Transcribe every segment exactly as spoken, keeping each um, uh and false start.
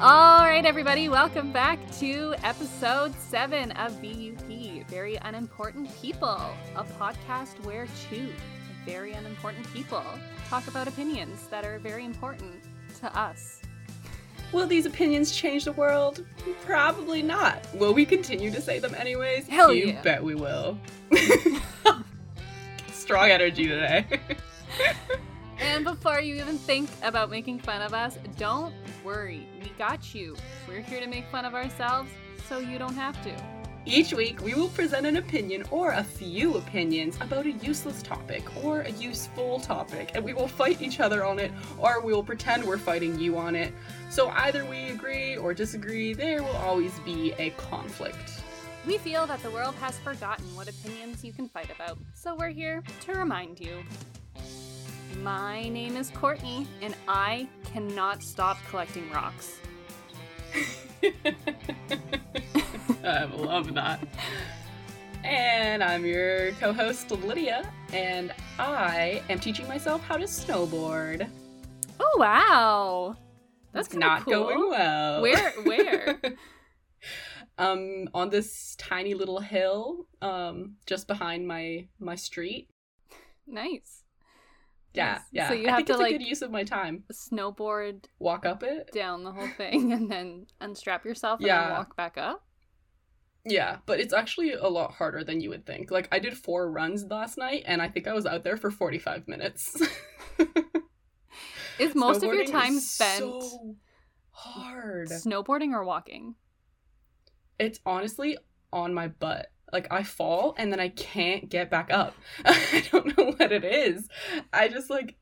All right, everybody, welcome back to episode seven of B U P, Very Unimportant People, a podcast where two very unimportant people talk about opinions that are very important to us. Will these opinions change the world? Probably not. Will we continue to say them anyways? Hell yeah. You bet we will. Strong energy today. And before you even think about making fun of us, don't worry. We got you. We're here to make fun of ourselves so you don't have to. Each week, we will present an opinion or a few opinions about a useless topic or a useful topic, and we will fight each other on it, or we will pretend we're fighting you on it. So either we agree or disagree, there will always be a conflict. We feel that the world has forgotten what opinions you can fight about, so we're here to remind you. My name is Courtney, and I cannot stop collecting rocks. I love that. And I'm your co-host, Lydia, and I am teaching myself how to snowboard. Oh, wow. That's not cool. Going well. Where? Where? um, on this tiny little hill um, just behind my, my street. Nice. Yeah, nice. Yeah. So you I have think to, it's like, a good use of my time. Snowboard. Walk up it. Down the whole thing and then unstrap yourself and yeah. then walk back up. Yeah, but it's actually a lot harder than you would think. Like, I did four runs last night, and I think I was out there for forty-five minutes. Is most of your time spent so hard snowboarding or walking? It's honestly on my butt. Like, I fall, and then I can't get back up. I don't know what it is. I just, like...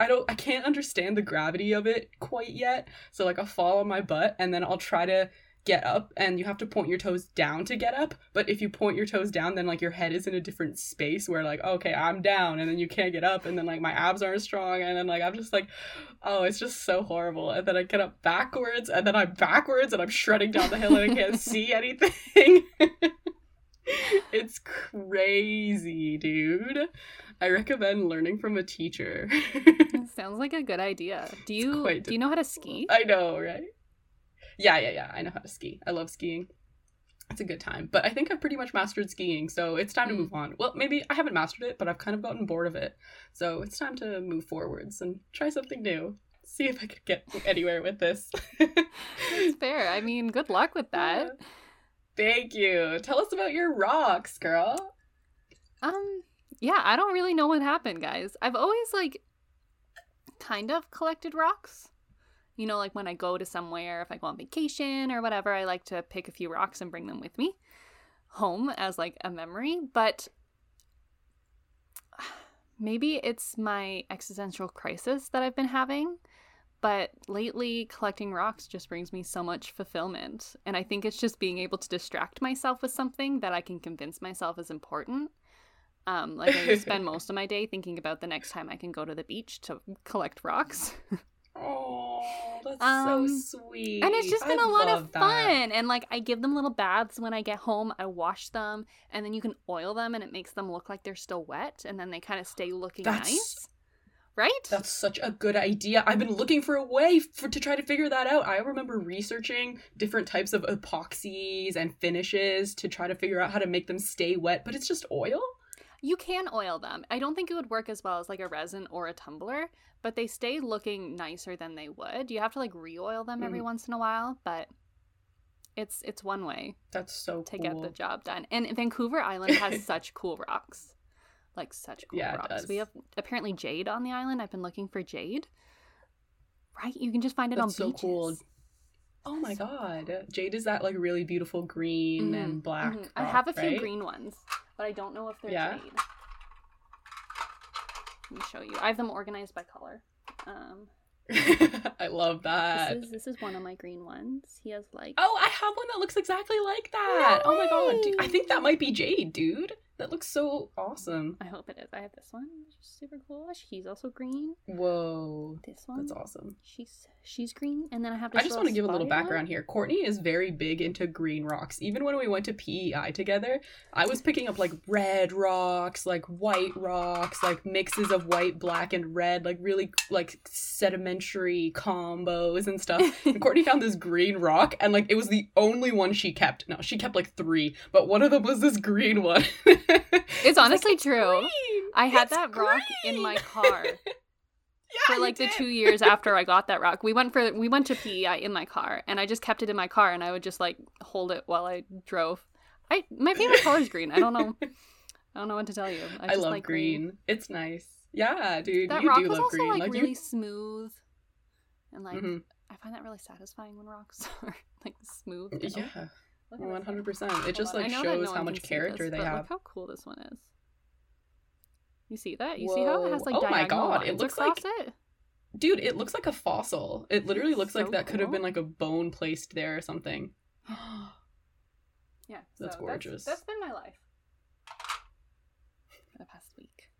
I don't, I can't understand the gravity of it quite yet. So, like, I'll fall on my butt, and then I'll try to get up, and you have to point your toes down to get up. But if you point your toes down, then, like, your head is in a different space where, like, okay, I'm down, and then you can't get up, and then, like, my abs aren't strong, and then, like, I'm just like, oh, it's just so horrible. And then I get up backwards, and then I'm backwards, and I'm shredding down the hill, and I can't see anything. It's crazy, dude. I recommend learning from a teacher. Sounds like a good idea. Do you do diff- you know how to ski? I know, right? Yeah, yeah, yeah. I know how to ski. I love skiing. It's a good time. But I think I've pretty much mastered skiing, so it's time mm. to move on. Well, maybe I haven't mastered it, but I've kind of gotten bored of it. So it's time to move forwards and try something new. See if I could get anywhere with this. That's fair. I mean, good luck with that. Yeah. Thank you. Tell us about your rocks, girl. Um, yeah, I don't really know what happened, guys. I've always, like, kind of collected rocks. You know, like, when I go to somewhere, if I go on vacation or whatever, I like to pick a few rocks and bring them with me home as, like, a memory. But maybe it's my existential crisis that I've been having. But lately, collecting rocks just brings me so much fulfillment. And I think it's just being able to distract myself with something that I can convince myself is important. Um, like, I spend most of my day thinking about the next time I can go to the beach to collect rocks. Oh, that's um, so sweet. And it's just been I a lot of fun. That. And, like, I give them little baths when I get home. I wash them. And then you can oil them, and it makes them look like they're still wet. And then they kind of stay looking that's... nice. Right? That's such a good idea. I've been looking for a way for, to try to figure that out. I remember researching different types of epoxies and finishes to try to figure out how to make them stay wet, but it's just oil? You can oil them. I don't think it would work as well as, like, a resin or a tumbler, but they stay looking nicer than they would. You have to, like, re-oil them every mm. once in a while, but it's it's one way. That's so cool. To get the job done. And Vancouver Island has such cool rocks. Like, such cool yeah, rocks. We have apparently jade on the island. I've been looking for jade. Right? You can just find it That's on so beaches. Cool. Oh my so god. Cool. Jade is that, like, really beautiful green mm-hmm. and black. Mm-hmm. Rock, I have a few right? green ones, but I don't know if they're yeah. jade. Let me show you. I have them organized by color. Um, I love that. This is, this is one of my green ones. He has, like... Oh, I have one that looks exactly like that. Really? Oh my god. Dude, I think that might be jade, dude. That looks so awesome. I hope it is. I have this one, which is super cool. She's also green. Whoa. This one. That's awesome. She's she's green. And then I have this I just want to give a little background here. Courtney is very big into green rocks. Even when we went to P E I together, I was picking up like red rocks, like white rocks, like mixes of white, black, and red, like really like sedimentary combos and stuff. And Courtney found this green rock, and like it was the only one she kept. No, she kept like three, but one of them was this green one. It's honestly it's like, true. Green. I had it's that green. rock in my car yeah, for like the two years after I got that rock. We went for we went to P E I in my car, and I just kept it in my car, and I would just like hold it while I drove. I my favorite color is green. I don't know. I don't know what to tell you. I, just I love like green. green. It's nice. Yeah, dude. That you rock do was love also green. Like, like really you... smooth, and like mm-hmm. I find that really satisfying when rocks are like smooth. You know? Yeah. One hundred percent. It just like shows no how much character this, they have. Look how cool this one is. You see that? You Whoa. see how it has like oh diagonal my god! Lines it looks like it? Dude, it looks like a fossil. It literally looks so like that cool. could have been like a bone placed there or something. Yeah, so that's gorgeous. That's, that's been my life for the past week.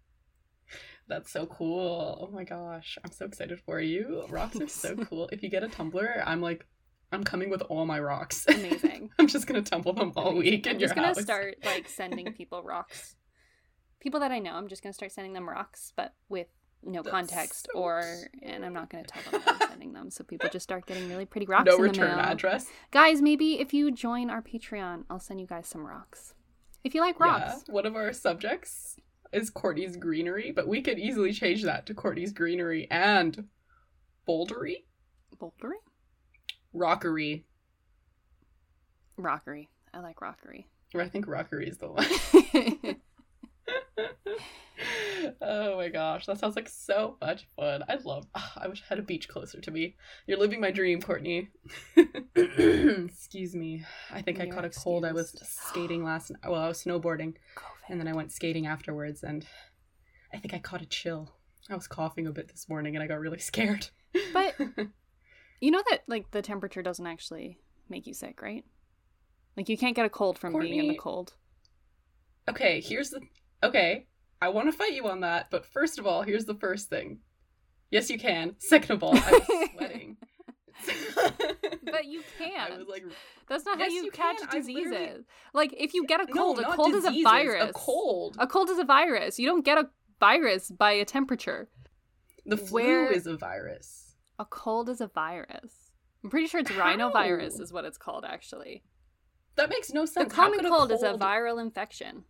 That's so cool! Oh my gosh, I'm so excited for you. Rocks are so cool. If you get a tumbler, I'm like. I'm coming with all my rocks. Amazing. I'm just going to tumble them all Amazing. week in I'm your house. I'm just going to start, like, sending people rocks. People that I know, I'm just going to start sending them rocks, but with no That's context so or, cute. and I'm not going to tell them that I'm sending them. So people just start getting really pretty rocks no in the mail. No return address. Guys, maybe if you join our Patreon, I'll send you guys some rocks. If you like rocks. Yeah, one of our subjects is Courtney's greenery, but we could easily change that to Courtney's greenery and bouldery. Bouldery? Rockery. Rockery. I like rockery. I think rockery is the one. Oh my gosh, that sounds like so much fun. I love, oh, I wish I had a beach closer to me. You're living my dream, Courtney. Excuse me. I think You're I caught a excused. cold. I was skating last night. Well, I was snowboarding. COVID. And then I went skating afterwards, and I think I caught a chill. I was coughing a bit this morning, and I got really scared. But... You know that, like, the temperature doesn't actually make you sick, right? Like, you can't get a cold from Courtney, being in the cold. Okay, here's the... Okay, I want to fight you on that, but first of all, here's the first thing. Yes, you can. Second of all, I was sweating. But you can't. I was like, That's not yes, how you, you catch can. diseases. Literally... Like, if you get a cold, no, a cold diseases, is a virus. A cold. A cold is a virus. You don't get a virus by a temperature. The flu Where... is a virus. A cold is a virus. I'm pretty sure it's How? rhinovirus is what it's called, actually. That makes no sense. The common cold, cold is a viral infection.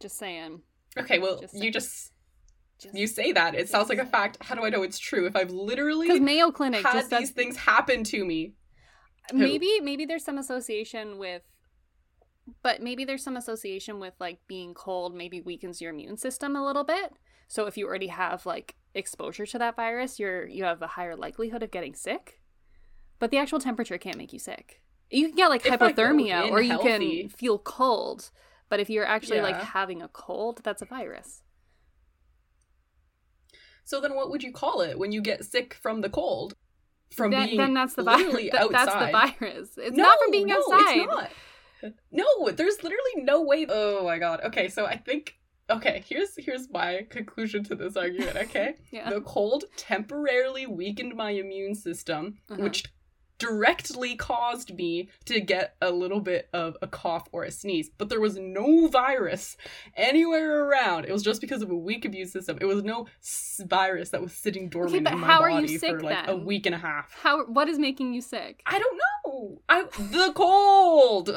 Just saying. Okay, well, just you just, just... You say that. It just sounds like a fact. How do I know it's true if I've literally... Because Mayo Clinic had just these things happen to me. Maybe, Who? maybe there's some association with... But maybe there's some association with, like, being cold maybe weakens your immune system a little bit. So if you already have, like... exposure to that virus, you're you have a higher likelihood of getting sick, but the actual temperature can't make you sick. You can get like if hypothermia or you healthy. can feel cold, but if you're actually yeah. like having a cold, that's a virus. So then what would you call it when you get sick from the cold? From that, being then that's the literally vi- outside. That's the virus. It's no, not from being no, outside. It's not. No, there's literally no way. Oh my god. Okay, so I think Okay, here's here's my conclusion to this argument, okay? Yeah. The cold temporarily weakened my immune system, uh-huh. which directly caused me to get a little bit of a cough or a sneeze. But there was no virus anywhere around. It was just because of a weak immune system. It was no virus that was sitting dormant okay, but in my how body are you sick, for like then? a week and a half. How? What is making you sick? I don't know. I the cold!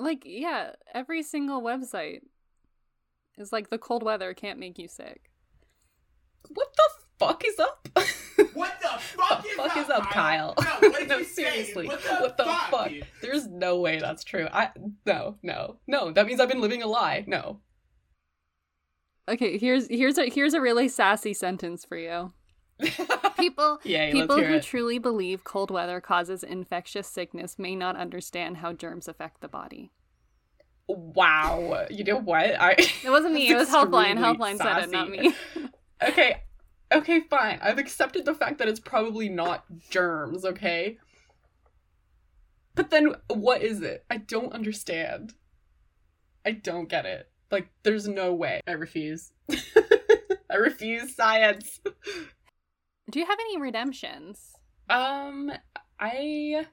Like, yeah, every single website is like, the cold weather can't make you sick. What the fuck is up? What the fuck, the is, fuck up, is up, Kyle? Kyle? No, what no seriously, what the, what the fuck? fuck? There's no way that's true. I No, no, no, that means I've been living a lie. No. Okay, here's here's a, here's a really sassy sentence for you. People, Yay, people who it. truly believe cold weather causes infectious sickness may not understand how germs affect the body. Wow. You know what? I, it wasn't me. It was Healthline. Healthline sassy. said it, not me. Okay. Okay, fine. I've accepted the fact that it's probably not germs, okay? But then what is it? I don't understand. I don't get it. Like, there's no way. I refuse. I refuse science. Do you have any redemptions? Um, I...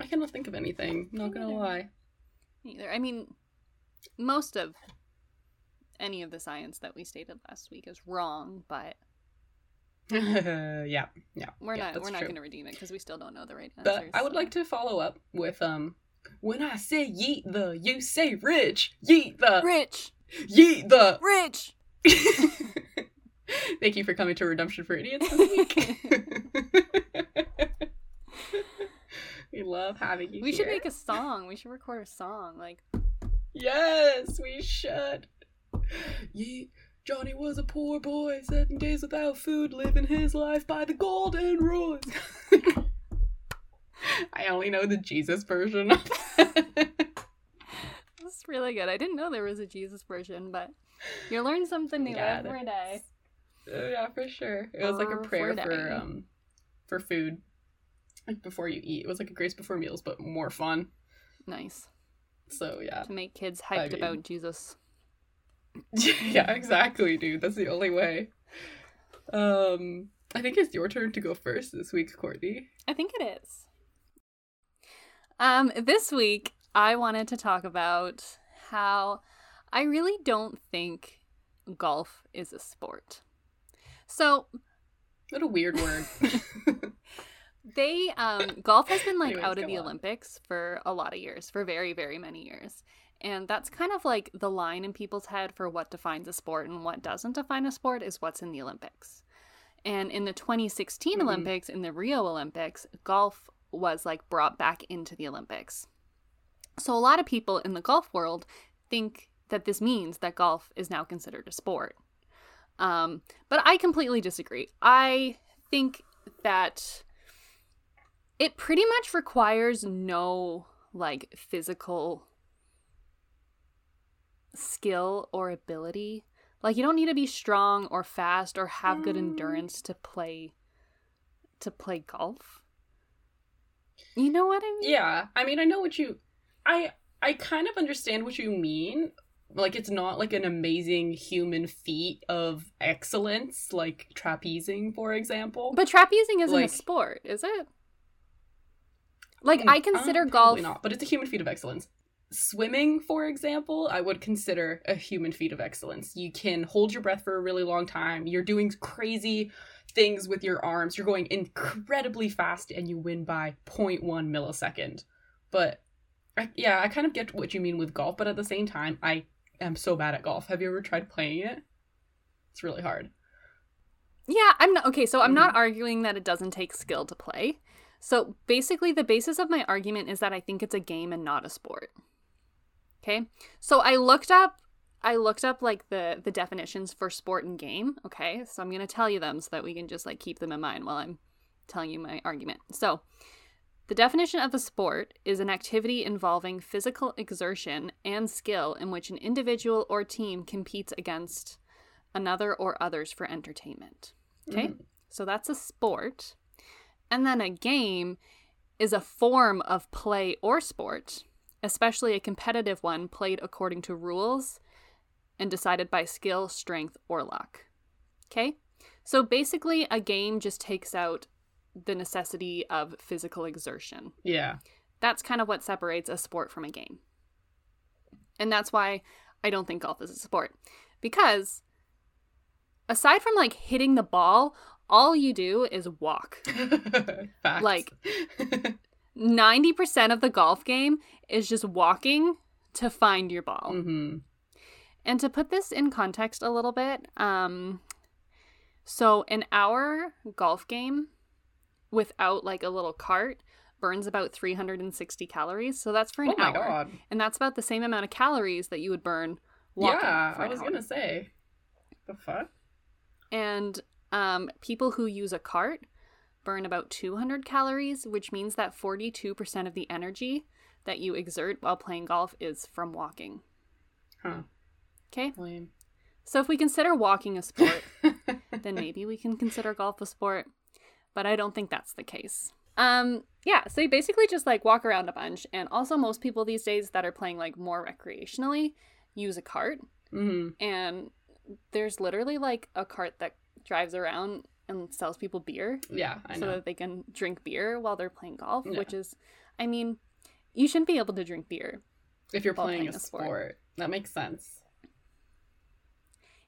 I cannot think of anything. Not gonna lie. Neither. I mean, most of any of the science that we stated last week is wrong, but... yeah, yeah. We're yeah, not. We're not true. gonna redeem it because we still don't know the right answers. But I would so. like to follow up with um, when I say yeet the, you say rich. Yeet the rich. Yeet the rich. Thank you for coming to Redemption for Idiots this week. We love having you. We here. should make a song. We should record a song. Like, yes, we should. Yeet. Johnny was a poor boy, seven days without food, living his life by the golden rules. I only know the Jesus version. That's really good. I didn't know there was a Jesus version, but you learn something new yeah, every day. Uh, yeah, for sure. It was like a prayer for, for um for food, like before you eat. It was like a grace before meals, but more fun. Nice. So yeah, to make kids hyped I mean... about Jesus. Yeah, exactly, dude. That's the only way. Um, I think it's your turn to go first this week, Courtney. I think it is. Um, this week, I wanted to talk about how I really don't think golf is a sport. So... What a weird word. They, um, golf has been, like, Anyways, out of the on. Olympics for a lot of years, for very, very many years. And that's kind of like the line in people's head for what defines a sport and what doesn't define a sport is what's in the Olympics. And in the twenty sixteen mm-hmm. Olympics, in the Rio Olympics, golf was like brought back into the Olympics. So a lot of people in the golf world think that this means that golf is now considered a sport. Um, but I completely disagree. I think that it pretty much requires no like physical... skill or ability. Like, you don't need to be strong or fast or have good endurance to play to play golf. You know what I mean? Yeah, I mean, I know what you I I kind of understand what you mean. Like, it's not like an amazing human feat of excellence, like trapezing, for example. But trapezing isn't like, a sport, is it? Like, I, mean, I consider uh, golf not, but it's a human feat of excellence. Swimming, for example, I would consider a human feat of excellence. You can hold your breath for a really long time. You're doing crazy things with your arms. You're going incredibly fast and you win by zero point one millisecond. But I, yeah, I kind of get what you mean with golf, but at the same time, I am so bad at golf. Have you ever tried playing it? It's really hard. Yeah, I'm not. Okay, so I'm mm-hmm. not arguing that it doesn't take skill to play. So basically, the basis of my argument is that I think it's a game and not a sport. Okay, so I looked up, I looked up like the, the definitions for sport and game. Okay, so I'm going to tell you them so that we can just like keep them in mind while I'm telling you my argument. So the definition of a sport is an activity involving physical exertion and skill in which an individual or team competes against another or others for entertainment. Okay, mm-hmm. so that's a sport. And then a game is a form of play or sport, especially a competitive one played according to rules and decided by skill, strength, or luck. Okay? So basically, a game just takes out the necessity of physical exertion. Yeah. That's kind of what separates a sport from a game. And that's why I don't think golf is a sport. Because aside from, like, hitting the ball, all you do is walk. Facts. Like... ninety percent of the golf game is just walking to find your ball. Mm-hmm. And to put this in context a little bit, um, so an hour golf game without like a little cart burns about three hundred sixty calories. So that's for an oh my hour. God. And that's about the same amount of calories that you would burn walking. Yeah, I was going to say. The fuck? And um, people who use a cart burn about two hundred calories, which means that forty-two percent of the energy that you exert while playing golf is from walking. Huh. Okay? Lame. So if we consider walking a sport, then maybe we can consider golf a sport, but I don't think that's the case. Um, yeah, so you basically just like walk around a bunch. And also most people these days that are playing like more recreationally use a cart. Mm-hmm. And there's literally like a cart that drives around and sells people beer. Yeah, I know. So that they can drink beer while they're playing golf, yeah. which is, I mean, you shouldn't be able to drink beer if you're playing, playing a sport. sport. That makes sense.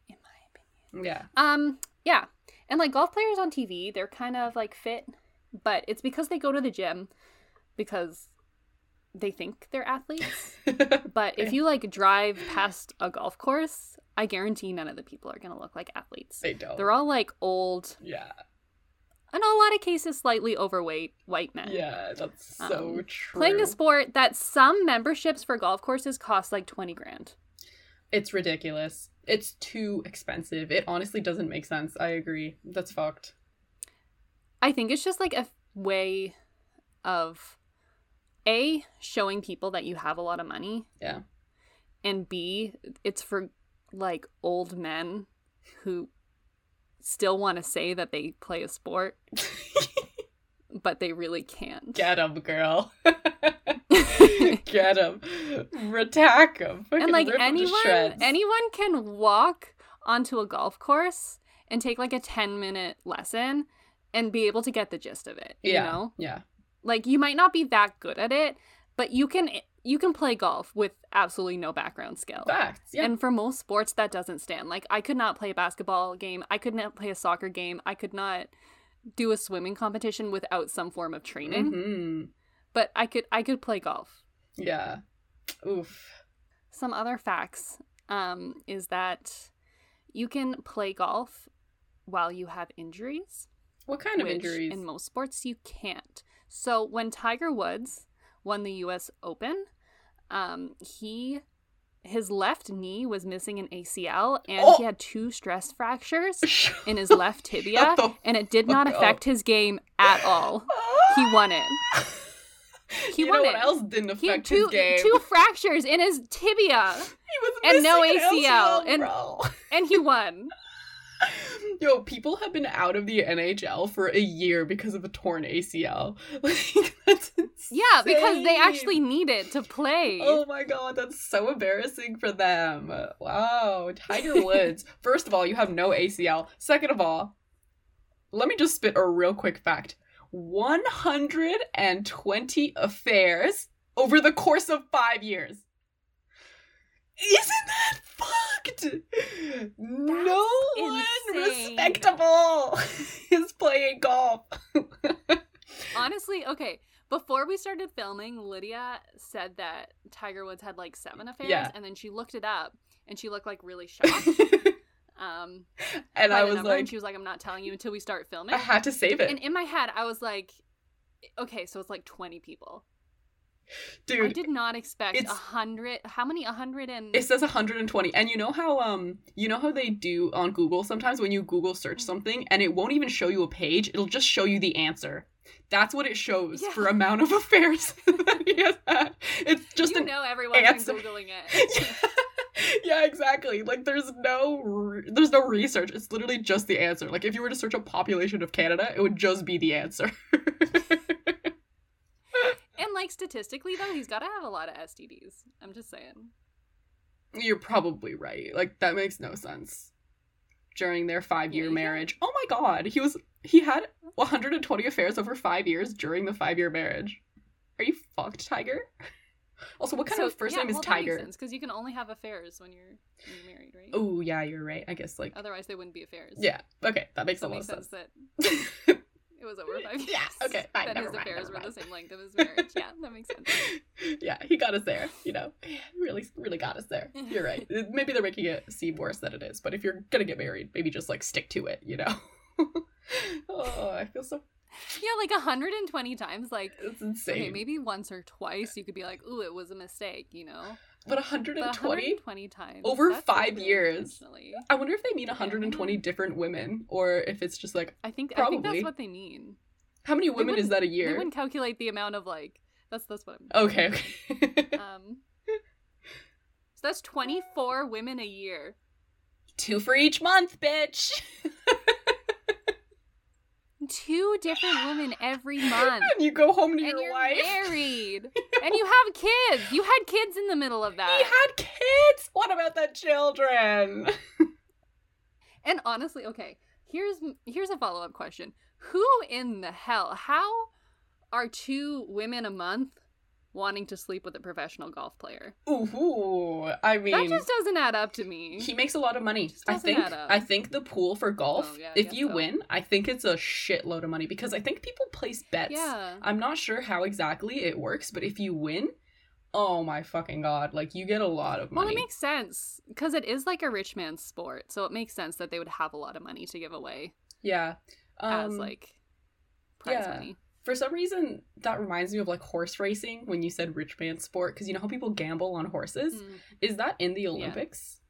In my opinion. Yeah. Um, yeah. And like golf players on T V, they're kind of like fit, but it's because they go to the gym because they think they're athletes. But if you like drive past a golf course, I guarantee none of the people are going to look like athletes. They don't. They're all like old. Yeah. In a lot of cases, slightly overweight white men. Yeah, that's so um, true. Playing a sport that some memberships for golf courses cost like twenty grand. It's ridiculous. It's too expensive. It honestly doesn't make sense. I agree. That's fucked. I think it's just like a way of A, showing people that you have a lot of money. Yeah. And B, it's for like old men who still want to say that they play a sport, but they really can't. Get them, girl. Get them. Attack them. And like anyone, anyone can walk onto a golf course and take like a ten minute lesson and be able to get the gist of it. Yeah. You know? Yeah. Like, you might not be that good at it, but you can you can play golf with absolutely no background skill. Facts, yeah. And for most sports, that doesn't stand. Like, I could not play a basketball game. I could not play a soccer game. I could not do a swimming competition without some form of training. Mm-hmm. But I could I could play golf. Yeah. Oof. Some other facts um, is that you can play golf while you have injuries. What kind of injuries? In most sports, you can't. So when Tiger Woods won the U S Open, um, he his left knee was missing an A C L, and oh! he had two stress fractures in his left tibia, and it did not affect up. his game at all. He won it. He you won know what it. else didn't affect he had two, his game? Two fractures in his tibia, he was and no A C L, an A C L and and he won. Yo, people have been out of the N H L for a year because of a torn A C L. Like, that's insane. Yeah, because they actually need it to play. Oh my god, that's so embarrassing for them. Wow, Tiger Woods. First of all, you have no A C L. Second of all, let me just spit a real quick fact. one hundred twenty affairs over the course of five years. Isn't that fucked? That's no one insane. Respectable is playing golf. Honestly, okay, before we started filming, Lydia said that Tiger Woods had like seven affairs, yeah. and then she looked it up, and she looked like really shocked. um, and I was like, and she was like, "I'm not telling you until we start filming." I had to save it. And in my head, I was like, "Okay, so it's like twenty people." Dude, I did not expect a hundred. How many? A hundred and it says a hundred and twenty. And you know how um, you know how they do on Google sometimes when you Google search something and it won't even show you a page; it'll just show you the answer. That's what it shows yeah. for amount of affairs that he has had. It's just you an know everyone's answer. Been Googling it. yeah. yeah, exactly. Like there's no re- there's no research. It's literally just the answer. Like if you were to search a population of Canada, it would just be the answer. And, like, statistically, though, he's got to have a lot of S T Ds. I'm just saying. You're probably right. Like, that makes no sense. During their five-year yeah, marriage. Yeah. Oh, my God. He was he had one hundred twenty affairs over five years during the five-year marriage. Are you fucked, Tiger? Also, what kind so, of first yeah, name well, is Tiger? Because you can only have affairs when you're, when you're married, right? Oh, yeah, you're right. I guess, like... Otherwise, they wouldn't be affairs. Yeah. Okay. That makes so a lot of sense. sense that... It was over five years. Yeah, okay, fine, that never his mind, affairs never were mind. The same length of his marriage. Yeah, that makes sense. Yeah, he got us there, you know. Really, really got us there. You're right. Maybe they're making it seem worse than it is, but if you're gonna get married, maybe just, like, stick to it, you know? Oh, I feel so... Yeah, like, one hundred twenty times, like... It's insane. Okay, maybe once or twice you could be like, ooh, it was a mistake, you know? But one hundred twenty, but one hundred twenty times over five really years. I wonder if they mean one hundred twenty yeah. different women, or if it's just like I think probably. I think that's what they mean. How many women is that a year? They wouldn't calculate the amount of like that's that's what I'm. Okay. okay. um. So that's twenty-four women a year. Two for each month, bitch. two different women every month. And you go home to and your you're wife. Married. And you have kids. You had kids in the middle of that. He had kids. What about the children? And honestly, okay, here's here's a follow-up question. Who in the hell, how are two women a month wanting to sleep with a professional golf player? Ooh, I mean, that just doesn't add up to me. He makes a lot of money. I think I think the pool for golf, oh, yeah, if you so. win, I think it's a shitload of money because I think people place bets. Yeah. I'm not sure how exactly it works, but if you win, oh my fucking god, like you get a lot of money. Well, it makes sense because it is like a rich man's sport, so it makes sense that they would have a lot of money to give away. Yeah. Um, as like prize yeah. money. For some reason, that reminds me of, like, horse racing when you said rich man sport. Because you know how people gamble on horses? Mm. Is that in the Olympics?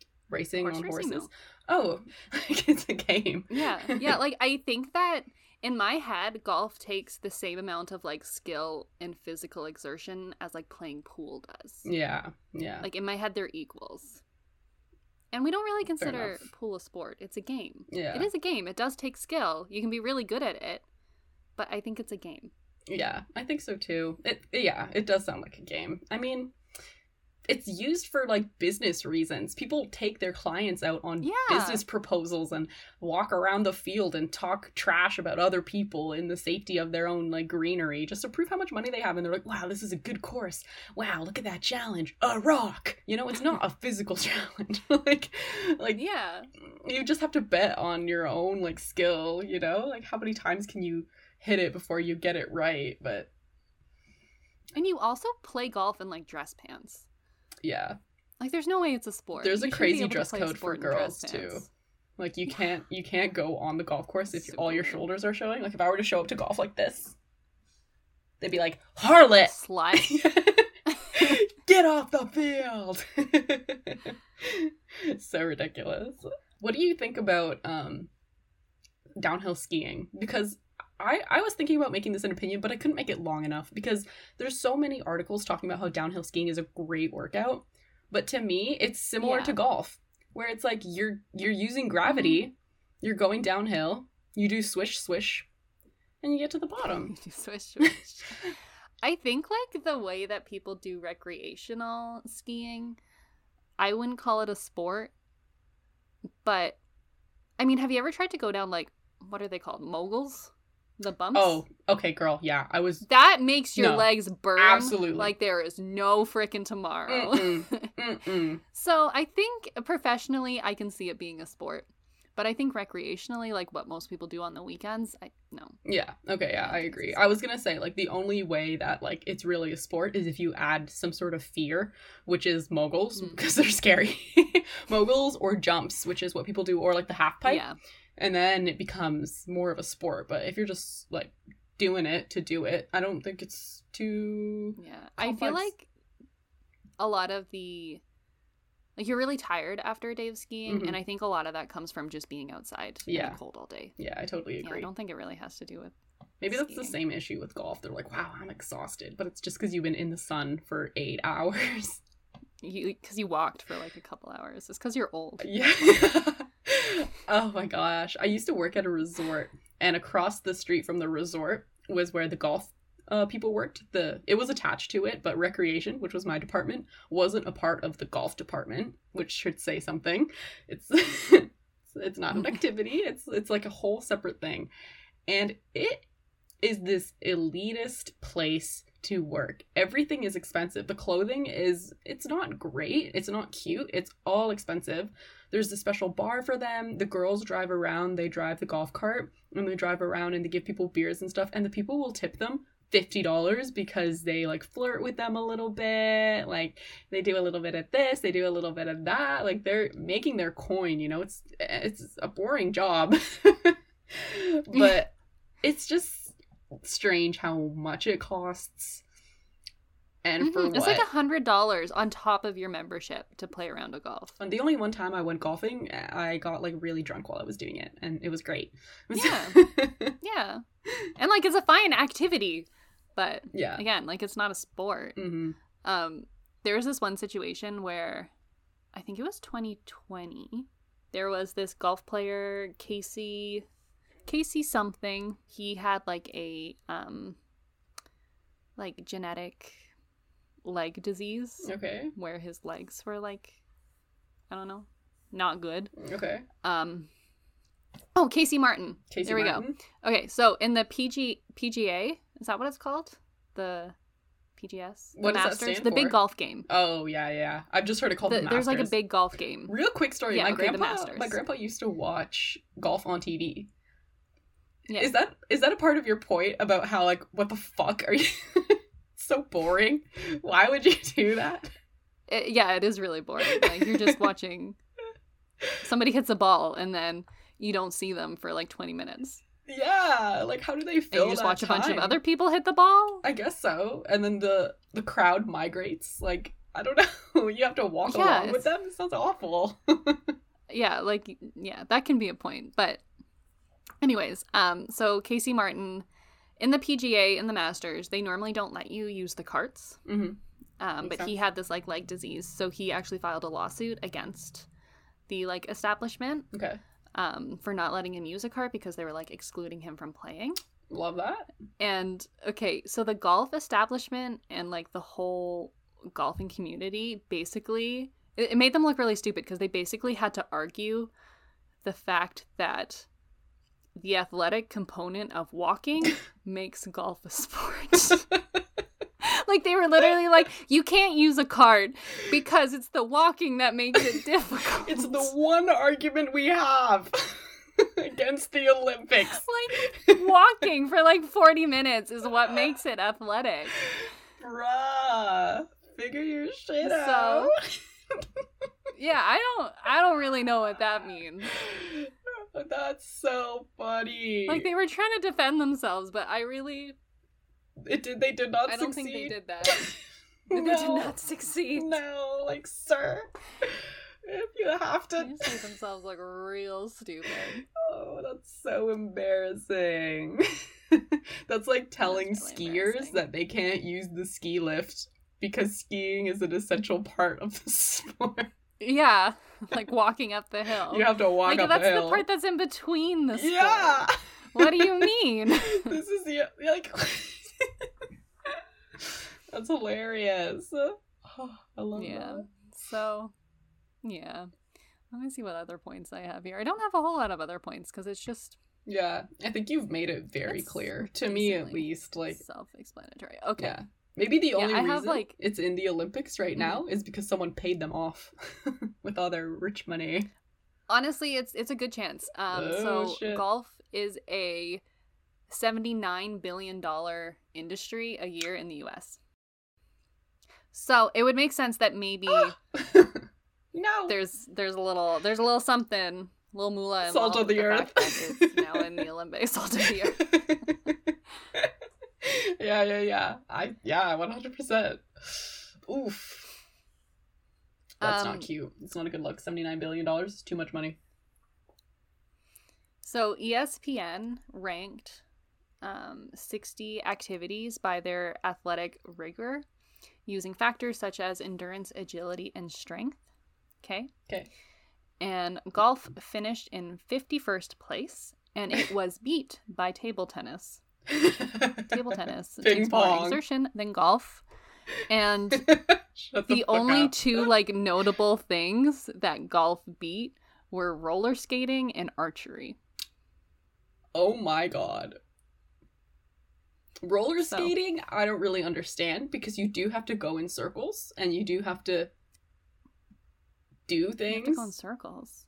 Yeah. Racing Horse on racing, horses? No. Oh, like, it's a game. Yeah. Yeah, like, I think that in my head, golf takes the same amount of, like, skill and physical exertion as, like, playing pool does. Yeah, yeah. Like, in my head, they're equals. And we don't really consider pool a sport. It's a game. Yeah. It is a game. It does take skill. You can be really good at it. But I think it's a game. Yeah, I think so too. It yeah, it does sound like a game. I mean, it's used for like business reasons. People take their clients out on yeah. business proposals and walk around the field and talk trash about other people in the safety of their own like greenery just to prove how much money they have. And they're like, wow, this is a good course. Wow, look at that challenge. A rock. You know, it's not a physical challenge. like, like yeah, you just have to bet on your own like skill, you know, like how many times can you hit it before you get it right, but... And you also play golf in, like, dress pants. Yeah. Like, there's no way it's a sport. There's you a crazy dress code for girls, too. Like, you can't you can't go on the golf course if Super all your shoulders are showing. Like, if I were to show up to golf like this, they'd be like, harlot! Slut. Get off the field! So ridiculous. What do you think about um, downhill skiing? Because... I, I was thinking about making this an opinion, but I couldn't make it long enough because there's so many articles talking about how downhill skiing is a great workout. But to me, it's similar yeah. to golf, where it's like you're you're using gravity, mm-hmm. you're going downhill, you do swish, swish, and you get to the bottom. Swish, swish. I think like the way that people do recreational skiing, I wouldn't call it a sport. But, I mean, have you ever tried to go down like, what are they called? Moguls? The bumps? Oh, okay, girl. Yeah, I was... That makes your no, legs burn. Absolutely. Like there is no frickin' tomorrow. Mm-mm. Mm-mm. So I think professionally, I can see it being a sport. But I think recreationally, like what most people do on the weekends, I no. Yeah, okay, yeah, I agree. I was gonna say, like, the only way that, like, it's really a sport is if you add some sort of fear, which is moguls, mm-hmm. because they're scary. Moguls or jumps, which is what people do, or, like, the half pipe. Yeah. And then it becomes more of a sport. But if you're just, like, doing it to do it, I don't think it's too Yeah. complex. I feel like a lot of the... Like, you're really tired after a day of skiing. Mm-hmm. And I think a lot of that comes from just being outside yeah. in the cold all day. Yeah, I totally agree. Yeah, I don't think it really has to do with Maybe skiing. That's the same issue with golf. They're like, wow, I'm exhausted. But it's just because you've been in the sun for eight hours. You Because you walked for, like, a couple hours. It's because you're old. Yeah. Oh my gosh. I used to work at a resort, and across the street from the resort was where the golf uh, people worked. The It was attached to it, but recreation, which was my department, wasn't a part of the golf department, which should say something. It's it's not an activity. It's it's like a whole separate thing. And it is this elitist place to work. Everything is expensive. The clothing is, it's not great. It's not cute. It's all expensive. There's a special bar for them. The girls drive around. They drive the golf cart and they drive around and they give people beers and stuff. And the people will tip them fifty dollars because they like flirt with them a little bit. Like they do a little bit of this. They do a little bit of that. Like they're making their coin, you know, it's, it's a boring job, but it's just strange how much it costs. And mm-hmm. for what? It's like one hundred dollars on top of your membership to play a round of golf. And the only one time I went golfing, I got, like, really drunk while I was doing it. And it was great. Yeah. Yeah. And, like, it's a fine activity. But, yeah. again, like, it's not a sport. Mm-hmm. Um, there was this one situation where, I think it was twenty twenty, there was this golf player, Casey... Casey something. He had like a um like genetic leg disease. Okay. Where his legs were like, I don't know, not good. Okay. Um Oh, Casey Martin. Casey there we Martin. Go. Okay, so in the P G P G A, is that what it's called? The P G S? The what Masters? Does that stand for? The big golf game. Oh, yeah, yeah. I've just heard it called the, the Masters. There's like a big golf game. Real quick story. Yeah, my, okay, grandpa, my grandpa used to watch golf on T V. Yeah. Is that is that a part of your point about how, like, what the fuck are you... so boring. Why would you do that? It, yeah, it is really boring. Like, you're just watching somebody hits a ball and then you don't see them for like twenty minutes. Yeah, like how do they fill and you just that watch time? A bunch of other people hit the ball? I guess so. And then the the crowd migrates. Like, I don't know. You have to walk yeah, along it's... with them. It sounds awful. Yeah, like, yeah, that can be a point. But anyways, um, so Casey Martin, in the P G A and the Masters, they normally don't let you use the carts. Mm-hmm. Um, but sense. He had this like leg disease, so he actually filed a lawsuit against the like establishment. Okay. Um, for not letting him use a cart because they were, like, excluding him from playing. Love that. And, okay, so the golf establishment and, like, the whole golfing community basically... It, it made them look really stupid because they basically had to argue the fact that the athletic component of walking makes golf a sport. Like, they were literally like, you can't use a cart because it's the walking that makes it difficult. It's the one argument we have against the Olympics. Like, walking for, like, forty minutes is what makes it athletic. Bruh. Figure your shit so, out. Yeah, I don't, I don't really know what that means. That's so funny. Like, they were trying to defend themselves, but I really... It did. They did not succeed. I don't succeed. think they did that. No, they did not succeed. No, like, sir, if you have to... They made themselves look real stupid. Oh, that's so embarrassing. That's like telling that's really skiers that they can't use the ski lift because skiing is an essential part of the sport. Yeah, like walking up the hill. You have to walk like, up the hill. That's the part that's in between the sport. Yeah! What do you mean? This is the... Like... That's hilarious. Oh, I love yeah. that. So, yeah. Let me see what other points I have here. I don't have a whole lot of other points because it's just... Yeah, I think you've made it very clear. To me, at least. Like self-explanatory. Okay. Yeah. Maybe the only yeah, reason have, like... it's in the Olympics right mm-hmm. now is because someone paid them off with all their rich money. Honestly, it's it's a good chance. Um, oh, so, shit. Golf is a... seventy-nine billion dollars industry a year in the U S. So it would make sense that maybe no, there's there's a little there's a little something, little moolah, salt of the, the earth is now in the Olympics, salt of the earth. yeah, yeah, yeah. I yeah, one hundred percent. Oof. That's um, not cute. It's not a good look. seventy-nine billion dollars is too much money. So E S P N ranked um, sixty activities by their athletic rigor using factors such as endurance, agility, and strength. Okay. Okay. And golf finished in fifty-first place, and it was beat by table tennis. Table tennis. Ping takes pong. More exertion than golf. And the, the only up. two like notable things that golf beat were roller skating and archery. Oh my god. Roller skating, so, I don't really understand because you do have to go in circles and you do have to do things. You have to go in circles.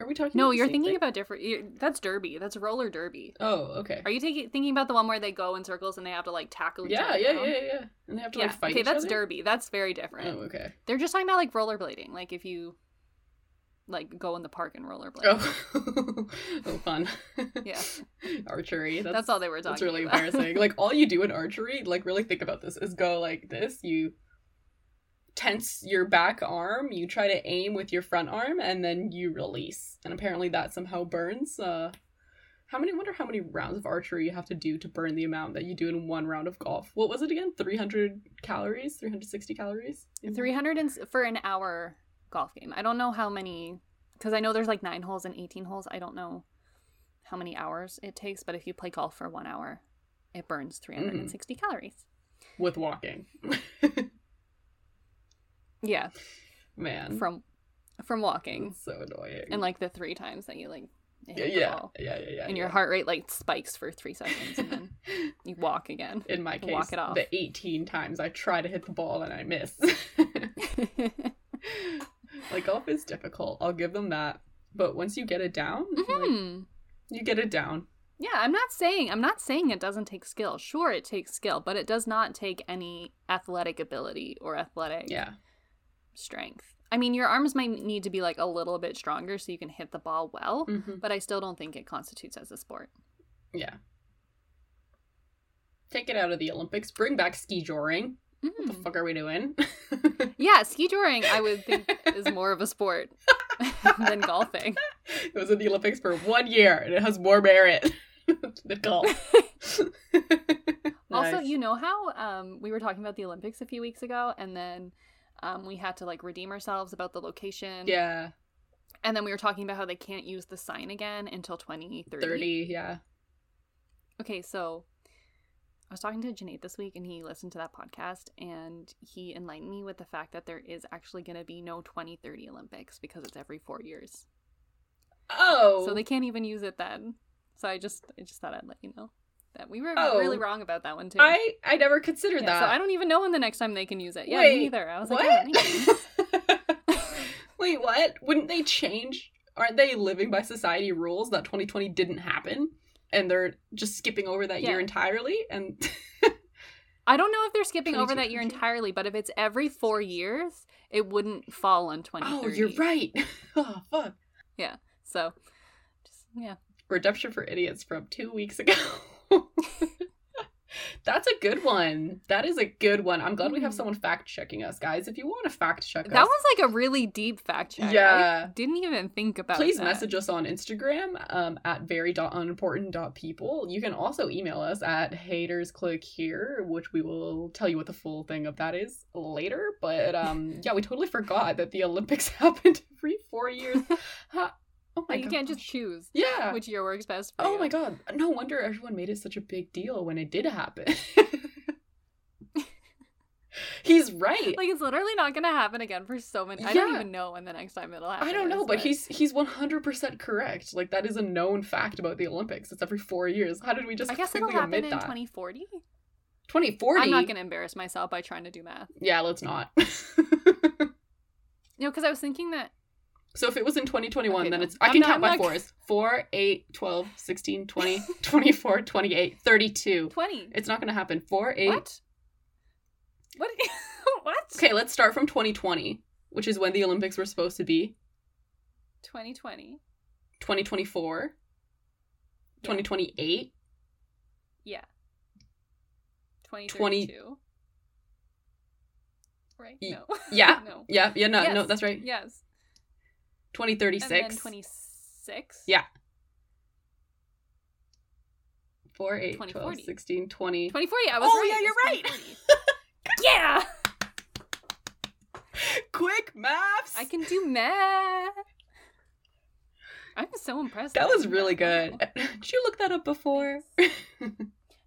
Are we talking no, about No, you're thinking thing? about different... That's derby. That's roller derby. Oh, okay. Are you taking, thinking about the one where they go in circles and they have to, like, tackle each yeah, other? Yeah, yeah, yeah, yeah. And they have to, yeah. like, fight okay, each other? Okay, that's derby. That's very different. Oh, okay. They're just talking about, like, rollerblading. Like, if you... Like, go in the park and rollerblade. Oh, oh fun. Yeah. Archery. That's, that's all they were talking about. That's really about. embarrassing. Like, all you do in archery, like, really think about this, is go like this. You tense your back arm, you try to aim with your front arm, and then you release. And apparently that somehow burns. Uh, how many, I wonder how many rounds of archery you have to do to burn the amount that you do in one round of golf. What was it again? three hundred calories? three hundred sixty calories? three hundred and, for an hour... golf game. I don't know how many, because I know there's like nine holes and eighteen holes. I don't know how many hours it takes, but if you play golf for one hour, it burns three hundred sixty mm. calories. With walking. Yeah. Man. From from walking. That's so annoying. And, like, the three times that you, like, hit yeah, the ball. Yeah, yeah, yeah, yeah. And yeah. your heart rate, like, spikes for three seconds, and then you walk again. In my case, walk it off. The eighteen times I try to hit the ball and I miss. Like, golf is difficult. I'll give them that. But once you get it down, mm-hmm. like, you get it down. Yeah, I'm not saying I'm not saying it doesn't take skill. Sure, it takes skill, but it does not take any athletic ability or athletic yeah. strength. I mean, your arms might need to be, like, a little bit stronger so you can hit the ball well, mm-hmm. but I still don't think it constitutes as a sport. Yeah. Take it out of the Olympics. Bring back ski-joring. Mm. What the fuck are we doing? Yeah, ski-joring, I would think, is more of a sport than golfing. It was in the Olympics for one year, and it has more merit than golf. Nice. Also, you know how um, we were talking about the Olympics a few weeks ago, and then um, we had to, like, redeem ourselves about the location? Yeah. And then we were talking about how they can't use the sign again until twenty thirty. thirty, yeah. Okay, so I was talking to Janae this week, and he listened to that podcast, and he enlightened me with the fact that there is actually going to be no twenty thirty Olympics because it's every four years. Oh. So they can't even use it then. So I just I just thought I'd let you know that we were oh. really wrong about that one, too. I, I never considered yeah, that. So I don't even know when the next time they can use it. Yeah, Wait, me either. I was what? like, oh, Wait, what? Wouldn't they change? Aren't they living by society rules that twenty twenty didn't happen? And they're just skipping over that yeah. year entirely? And I don't know if they're skipping over that year entirely, but if it's every four years, it wouldn't fall on twenty thirty. Oh, you're right. Oh, fuck. Yeah. So, just, yeah. Redemption for Idiots from two weeks ago. That's a good one. That is a good one. I'm glad mm. we have someone fact-checking us, guys. If you want to fact-check us. That was like a really deep fact-check. Yeah. I didn't even think about Please that. Please message us on Instagram um, at very dot unimportant dot people. You can also email us at hatersclickhere, which we will tell you what the full thing of that is later. But um, yeah, we totally forgot that the Olympics happened every four years. Oh my like you gosh. Can't just choose yeah. which year works best for oh you. Oh my god. No wonder everyone made it such a big deal when it did happen. He's right. Like, it's literally not going to happen again for so many. Yeah. I don't even know when the next time it'll happen. I don't know, is, but, but he's he's one hundred percent correct. Like, that is a known fact about the Olympics. It's every four years. How did we just I guess it'll happen in that? twenty forty? twenty forty? I'm not going to embarrass myself by trying to do math. Yeah, let's not. No, because I was thinking that So if it was in twenty twenty-one, okay, then it's... No. I can not, count I'm by not... fours. four, eight, twelve, sixteen, twenty, twenty-four, twenty-eight, thirty-two. twenty. It's not going to happen. four, eight... What? What? What? Okay, let's start from twenty twenty, which is when the Olympics were supposed to be. twenty twenty. twenty twenty-four. Yeah. twenty twenty-eight. Yeah. twenty thirty-two. Right? No. Yeah. No. Yeah. Yeah, no, yes. no, that's right. Yes. twenty thirty-six. And then twenty-six? Yeah. four, eight, twelve, sixteen, twenty. twenty forty, I was oh, right. Oh, yeah, you're right. Yeah! Quick maths! I can do math. I'm so impressed. That was really good. Did you look that up before?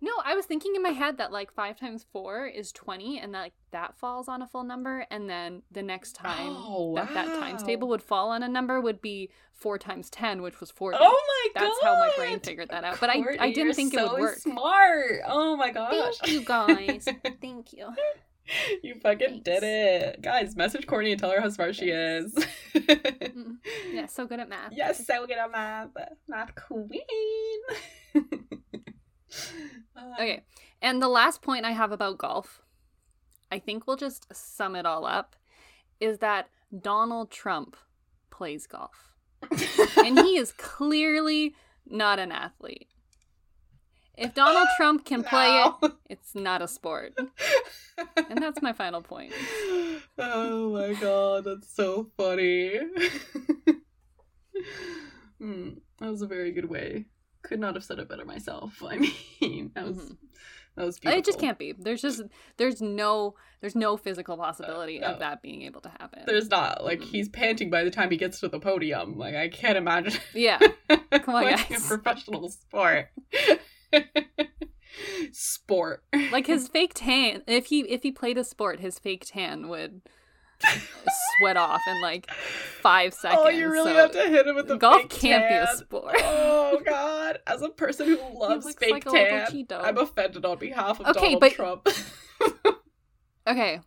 No, I was thinking in my head that, like, five times four is twenty, and that, like, that falls on a full number, and then the next time oh, that wow. that times table would fall on a number would be four times ten, which was forty. Oh my god! That's how my brain figured that out. But Courtney, I, I didn't think so it would work. Smart. Oh my gosh! Thank you guys. Thank you. You fucking Thanks. Did it, guys. Message Courtney and tell her how smart she is. Yeah, so good at math. Yes, yeah, so good at math. Math queen. Okay, and the last point I have about golf, I think we'll just sum it all up, is that Donald Trump plays golf. And he is clearly not an athlete. If Donald Trump can no. play it, it's not a sport. And that's my final point. Oh my god, that's so funny. mm, that was a very good way could not have said it better myself. I mean, that was mm-hmm. that was beautiful. It just can't be. There's just there's no there's no physical possibility uh, no. of that being able to happen. There's not. Like, mm-hmm. he's panting by the time he gets to the podium. Like, I can't imagine. Yeah, come on, like guys. A professional sport. Sport. Like, his fake tan. If he if he played a sport, his fake tan would sweat off in like five seconds. Oh, you really so have to hit him with the golf fake can't tan. Be a sport. Oh God! As a person who loves fake like tan, I'm offended on behalf of okay, Donald but... Trump. Okay,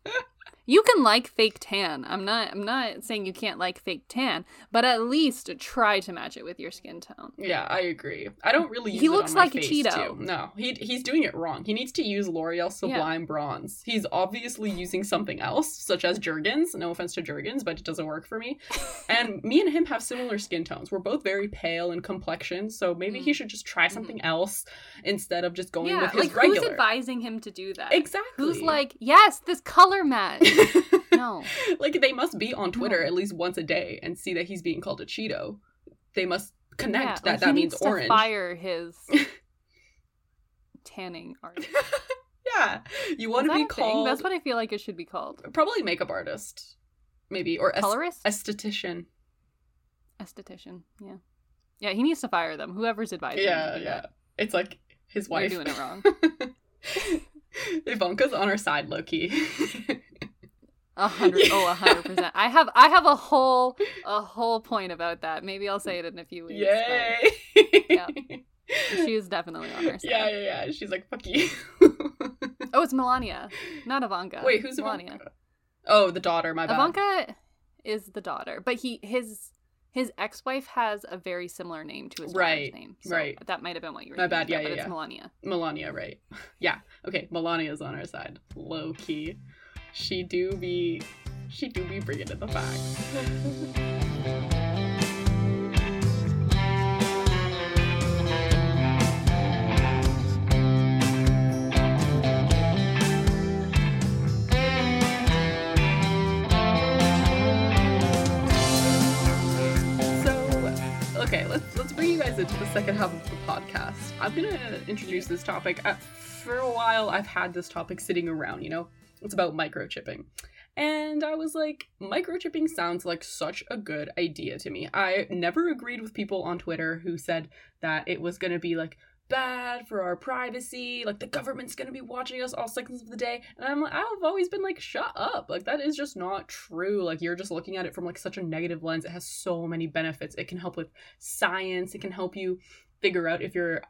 you can like fake tan. I'm not. I'm not saying you can't like fake tan, but at least try to match it with your skin tone. Yeah, I agree. I don't really. Use he it looks on like my a face Cheeto. Too. No, he he's doing it wrong. He needs to use L'Oreal Sublime yeah. Bronze. He's obviously using something else, such as Jergens. No offense to Jergens, but it doesn't work for me. And me and him have similar skin tones. We're both very pale in complexion, so maybe mm. he should just try something mm-hmm. else instead of just going yeah, with his like, regular. Who's advising him to do that? Exactly. Who's like, yes, this color match. No. Like, they must be on Twitter no. at least once a day and see that he's being called a Cheeto. They must connect yeah, that like that means needs orange. To fire his tanning artist. Yeah. You want to be called. Thing? That's what I feel like it should be called. Probably makeup artist. Maybe. Or colorist? Est- esthetician. Esthetician. Yeah. Yeah, he needs to fire them. Whoever's advising yeah, him. Yeah, yeah. It's like his wife. You're doing it wrong. Ivanka's on our side, low-key. A hundred, oh, a hundred percent. I have, I have a whole, a whole point about that. Maybe I'll say it in a few weeks. Yay! But, yeah, she is definitely on her side. Yeah, yeah, yeah. She's like, fuck you. Oh, it's Melania, not Ivanka. Wait, who's Melania? Ivanka? Oh, the daughter. My bad. Ivanka is the daughter, but he, his, his ex-wife has a very similar name to his daughter's right, name. So right. That might have been what you were. My bad. About, yeah, yeah, but yeah. It's Melania. Melania, right? Yeah. Okay, Melania's on our side, low key. She do be, she do be bringing in the facts. So, okay, let's let's bring you guys into the second half of the podcast. I'm gonna introduce this topic. Uh, for a while, I've had this topic sitting around, you know. It's about microchipping. And I was like, microchipping sounds like such a good idea to me. I never agreed with people on Twitter who said that it was going to be like bad for our privacy. Like, the government's going to be watching us all seconds of the day. And I'm like, I've always been like, shut up. Like, that is just not true. Like, you're just looking at it from like such a negative lens. It has so many benefits. It can help with science. It can help you figure out if you're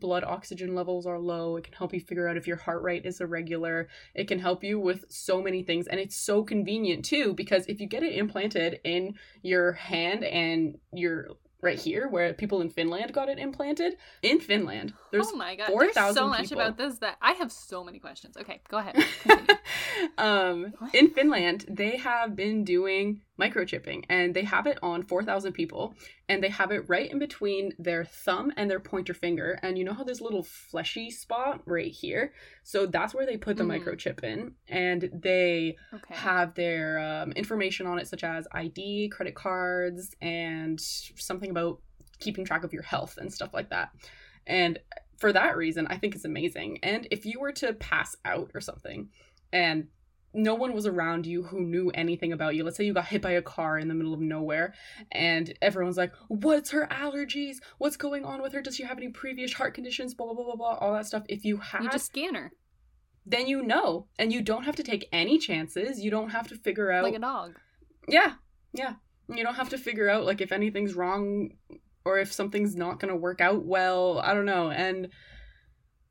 blood oxygen levels are low. It can help you figure out if your heart rate is irregular. It can help you with so many things. And it's so convenient too, because if you get it implanted in your hand and your right here, where people in Finland got it implanted, in Finland, there's oh my God. four thousand people. There's so much people. About this that I have so many questions. Okay, go ahead. um, in Finland, they have been doing microchipping, and they have it on four thousand people, and they have it right in between their thumb and their pointer finger. And you know how there's a little fleshy spot right here? So that's where they put the mm. microchip in, and they okay. have their um, information on it, such as I D, credit cards, and something about keeping track of your health and stuff like that. And for that reason, I think it's amazing. And if you were to pass out or something and no one was around you who knew anything about you. Let's say you got hit by a car in the middle of nowhere and everyone's like, what's her allergies? What's going on with her? Does she have any previous heart conditions? Blah, blah, blah, blah, blah. All that stuff. If you have... You just scan her. Then you know. And you don't have to take any chances. You don't have to figure out... Like a dog. Yeah. Yeah. You don't have to figure out, like, if anything's wrong or if something's not going to work out well. I don't know. And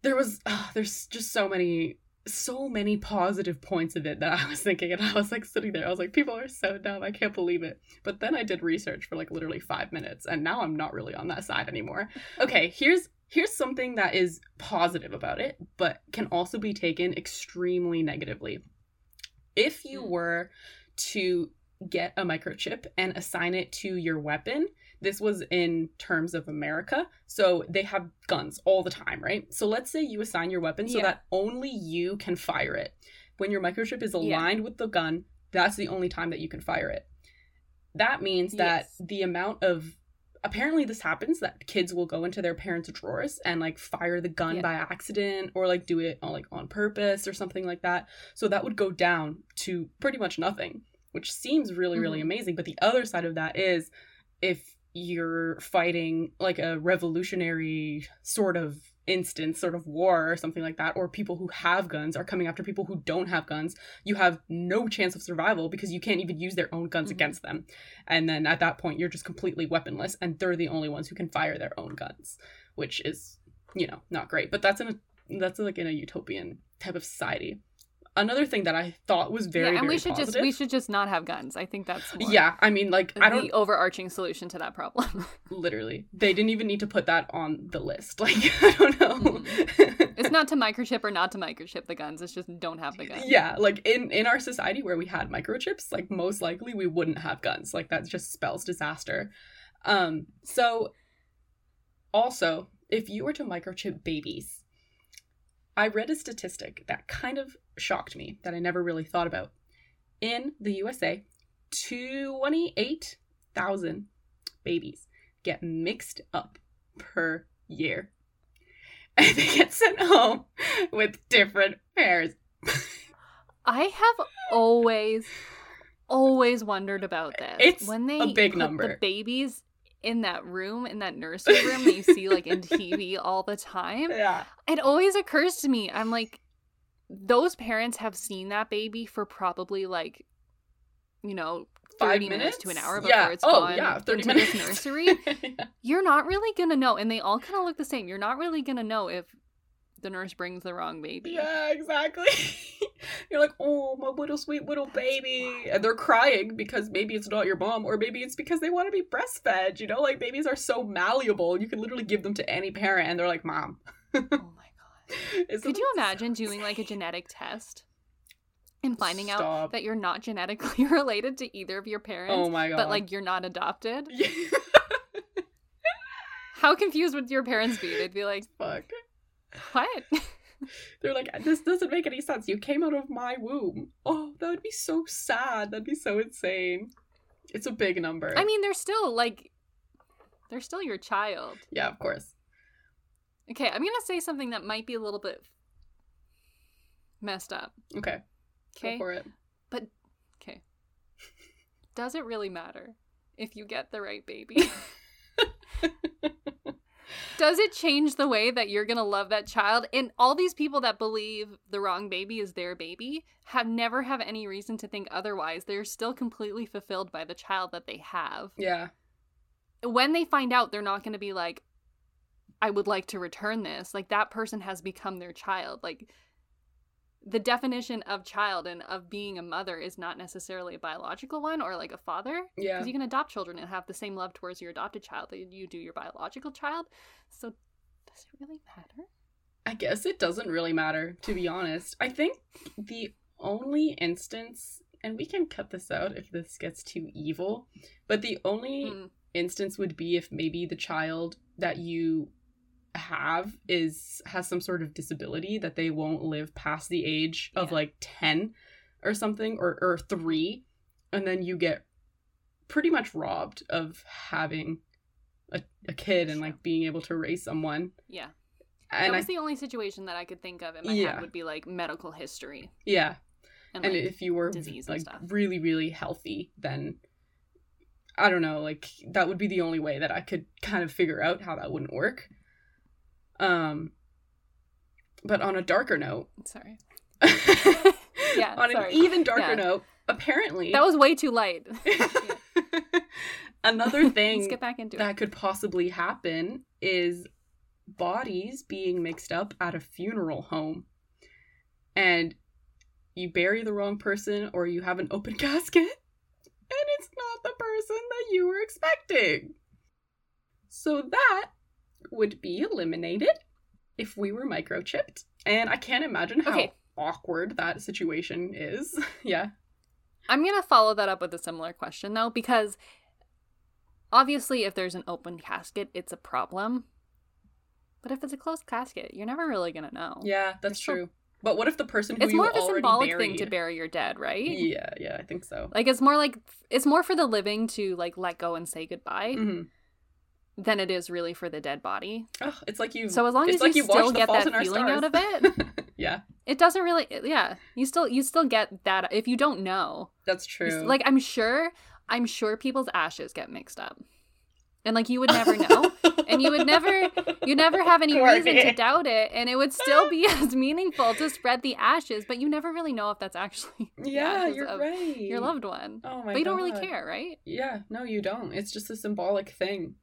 there was... Oh, there's just so many... so many positive points of it that I was thinking, and I was like sitting there, I was like, people are so dumb, I can't believe it. But then I did research for like literally five minutes, and now I'm not really on that side anymore. Okay, here's here's something that is positive about it but can also be taken extremely negatively. If you were to get a microchip and assign it to your weapon, this was in terms of America, so they have guns all the time, right? So let's say you assign your weapon so yeah. that only you can fire it. When your microchip is aligned yeah. with the gun, that's the only time that you can fire it. That means yes. that the amount of apparently this happens, that kids will go into their parents' drawers and like fire the gun yeah. by accident, or like do it on, like on purpose or something like that. So that would go down to pretty much nothing, which seems really, really mm-hmm. amazing. But the other side of that is if you're fighting like a revolutionary sort of instance, sort of war or something like that, or people who have guns are coming after people who don't have guns, you have no chance of survival because you can't even use their own guns mm-hmm. against them. And then at that point, you're just completely weaponless and they're the only ones who can fire their own guns, which is, you know, not great. But that's in a, that's like in a utopian type of society. Another thing that I thought was very, yeah, and very we should positive. just we should just not have guns. I think that's more yeah. I mean, like I don't the overarching solution to that problem. Literally, they didn't even need to put that on the list. Like I don't know. Mm-hmm. It's not to microchip or not to microchip the guns. It's just don't have the guns. Yeah, like in in our society where we had microchips, like most likely we wouldn't have guns. Like that just spells disaster. Um. So, also, if you were to microchip babies, I read a statistic that kind of shocked me that I never really thought about. In the U S A, twenty-eight thousand babies get mixed up per year. And they get sent home with different pairs. I have always, always wondered about this. It's when they a big put number. The babies in that room, in that nursery room that you see like in T V all the time. Yeah. It always occurs to me, I'm like, those parents have seen that baby for probably like, you know, thirty minutes to an hour before yeah. it's oh, gone yeah, thirty into minutes. This nursery. yeah. You're not really going to know. And they all kind of look the same. You're not really going to know if the nurse brings the wrong baby. Yeah, exactly. You're like, oh, my little sweet little baby. And they're crying because maybe it's not your mom, or maybe it's because they want to be breastfed. You know, like babies are so malleable. You can literally give them to any parent and they're like, mom. Isn't Could you imagine so doing like a genetic test and finding Stop. out that you're not genetically related to either of your parents, oh my God. but like you're not adopted? Yeah. How confused would your parents be? They'd be like, fuck. What? They're like, this doesn't make any sense. You came out of my womb. Oh, that would be so sad. That'd be so insane. It's a big number. I mean, they're still like, they're still your child. Yeah, of course. Okay, I'm going to say something that might be a little bit messed up. Okay. Okay. Go for it. But, okay. Does it really matter if you get the right baby? Does it change the way that you're going to love that child? And all these people that believe the wrong baby is their baby have never have any reason to think otherwise. They're still completely fulfilled by the child that they have. Yeah. When they find out, they're not going to be like, I would like to return this. Like, that person has become their child. Like, the definition of child and of being a mother is not necessarily a biological one or, like, a father. Yeah. Because you can adopt children and have the same love towards your adopted child that you do your biological child. So, does it really matter? I guess it doesn't really matter, to be honest. I think the only instance, and we can cut this out if this gets too evil, but the only mm. instance would be if maybe the child that you have is has some sort of disability that they won't live past the age of yeah. like ten or something, or or three, and then you get pretty much robbed of having a, a kid and like being able to raise someone. Yeah, and that was I, the only situation that I could think of in my yeah. head would be like medical history. Yeah, and, and like, if you were disease like and stuff. really really healthy, then I don't know, like that would be the only way that I could kind of figure out how that wouldn't work. Um, but on a darker note, sorry, yeah, on sorry. an even darker yeah. note, apparently that was way too light. Another thing Let's get back into that it. could possibly happen is bodies being mixed up at a funeral home, and you bury the wrong person, or you have an open casket, and it's not the person that you were expecting. So that would be eliminated if we were microchipped, and I can't imagine how okay. awkward that situation is. yeah. I'm gonna follow that up with a similar question though, because obviously if there's an open casket, it's a problem. But if it's a closed casket, you're never really gonna know. Yeah, that's you're true. Still- But what if the person who it's you already buried... It's more of a symbolic buried... thing to bury your dead, right? Yeah, yeah, I think so. Like, it's more like... It's more for the living to, like, let go and say goodbye. Mm-hmm. than it is really for the dead body. Oh, it's like you. So as long as like you, you still get that feeling out of it, yeah, it doesn't really. Yeah, you still you still get that if you don't know. That's true. Like I'm sure, I'm sure people's ashes get mixed up, and like you would never know, and you would never, you never have any reason to doubt it, and it would still be as meaningful to spread the ashes. But you never really know if that's actually yeah, you're right, your loved one. Oh my god, but you don't really care, right? Yeah, no, you don't. It's just a symbolic thing.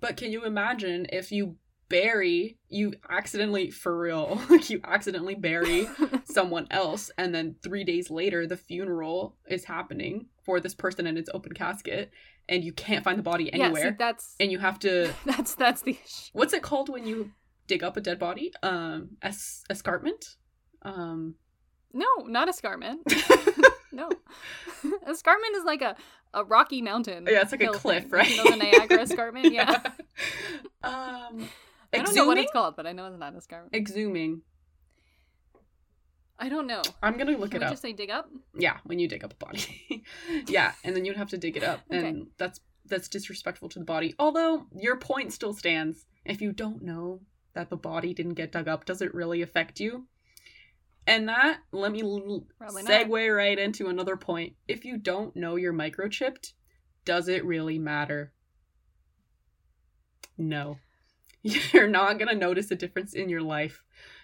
But can you imagine if you bury, you accidentally, for real, like you accidentally bury someone else and then three days later the funeral is happening for this person in its open casket and you can't find the body anywhere. Yeah, see, that's... And you have to... That's that's the issue. What's it called when you dig up a dead body? Um, es- escarpment? Um... No, not escarpment. No. Escarpment is like a, a rocky mountain. Yeah, it's like a cliff, thing. Right? You know the Niagara escarpment? Yeah. yeah. Um, I don't exhuming? know what it's called, but I know it's not escarpment. Exhuming. I don't know. I'm going to look Can it up. Can we just say dig up? Yeah, when you dig up a body. yeah, and then you'd have to dig it up. And okay. that's that's disrespectful to the body. Although, your point still stands. If you don't know that the body didn't get dug up, does it really affect you? And that, let me l- segue right into another point. If you don't know you're microchipped, does it really matter? No. You're not going to notice a difference in your life.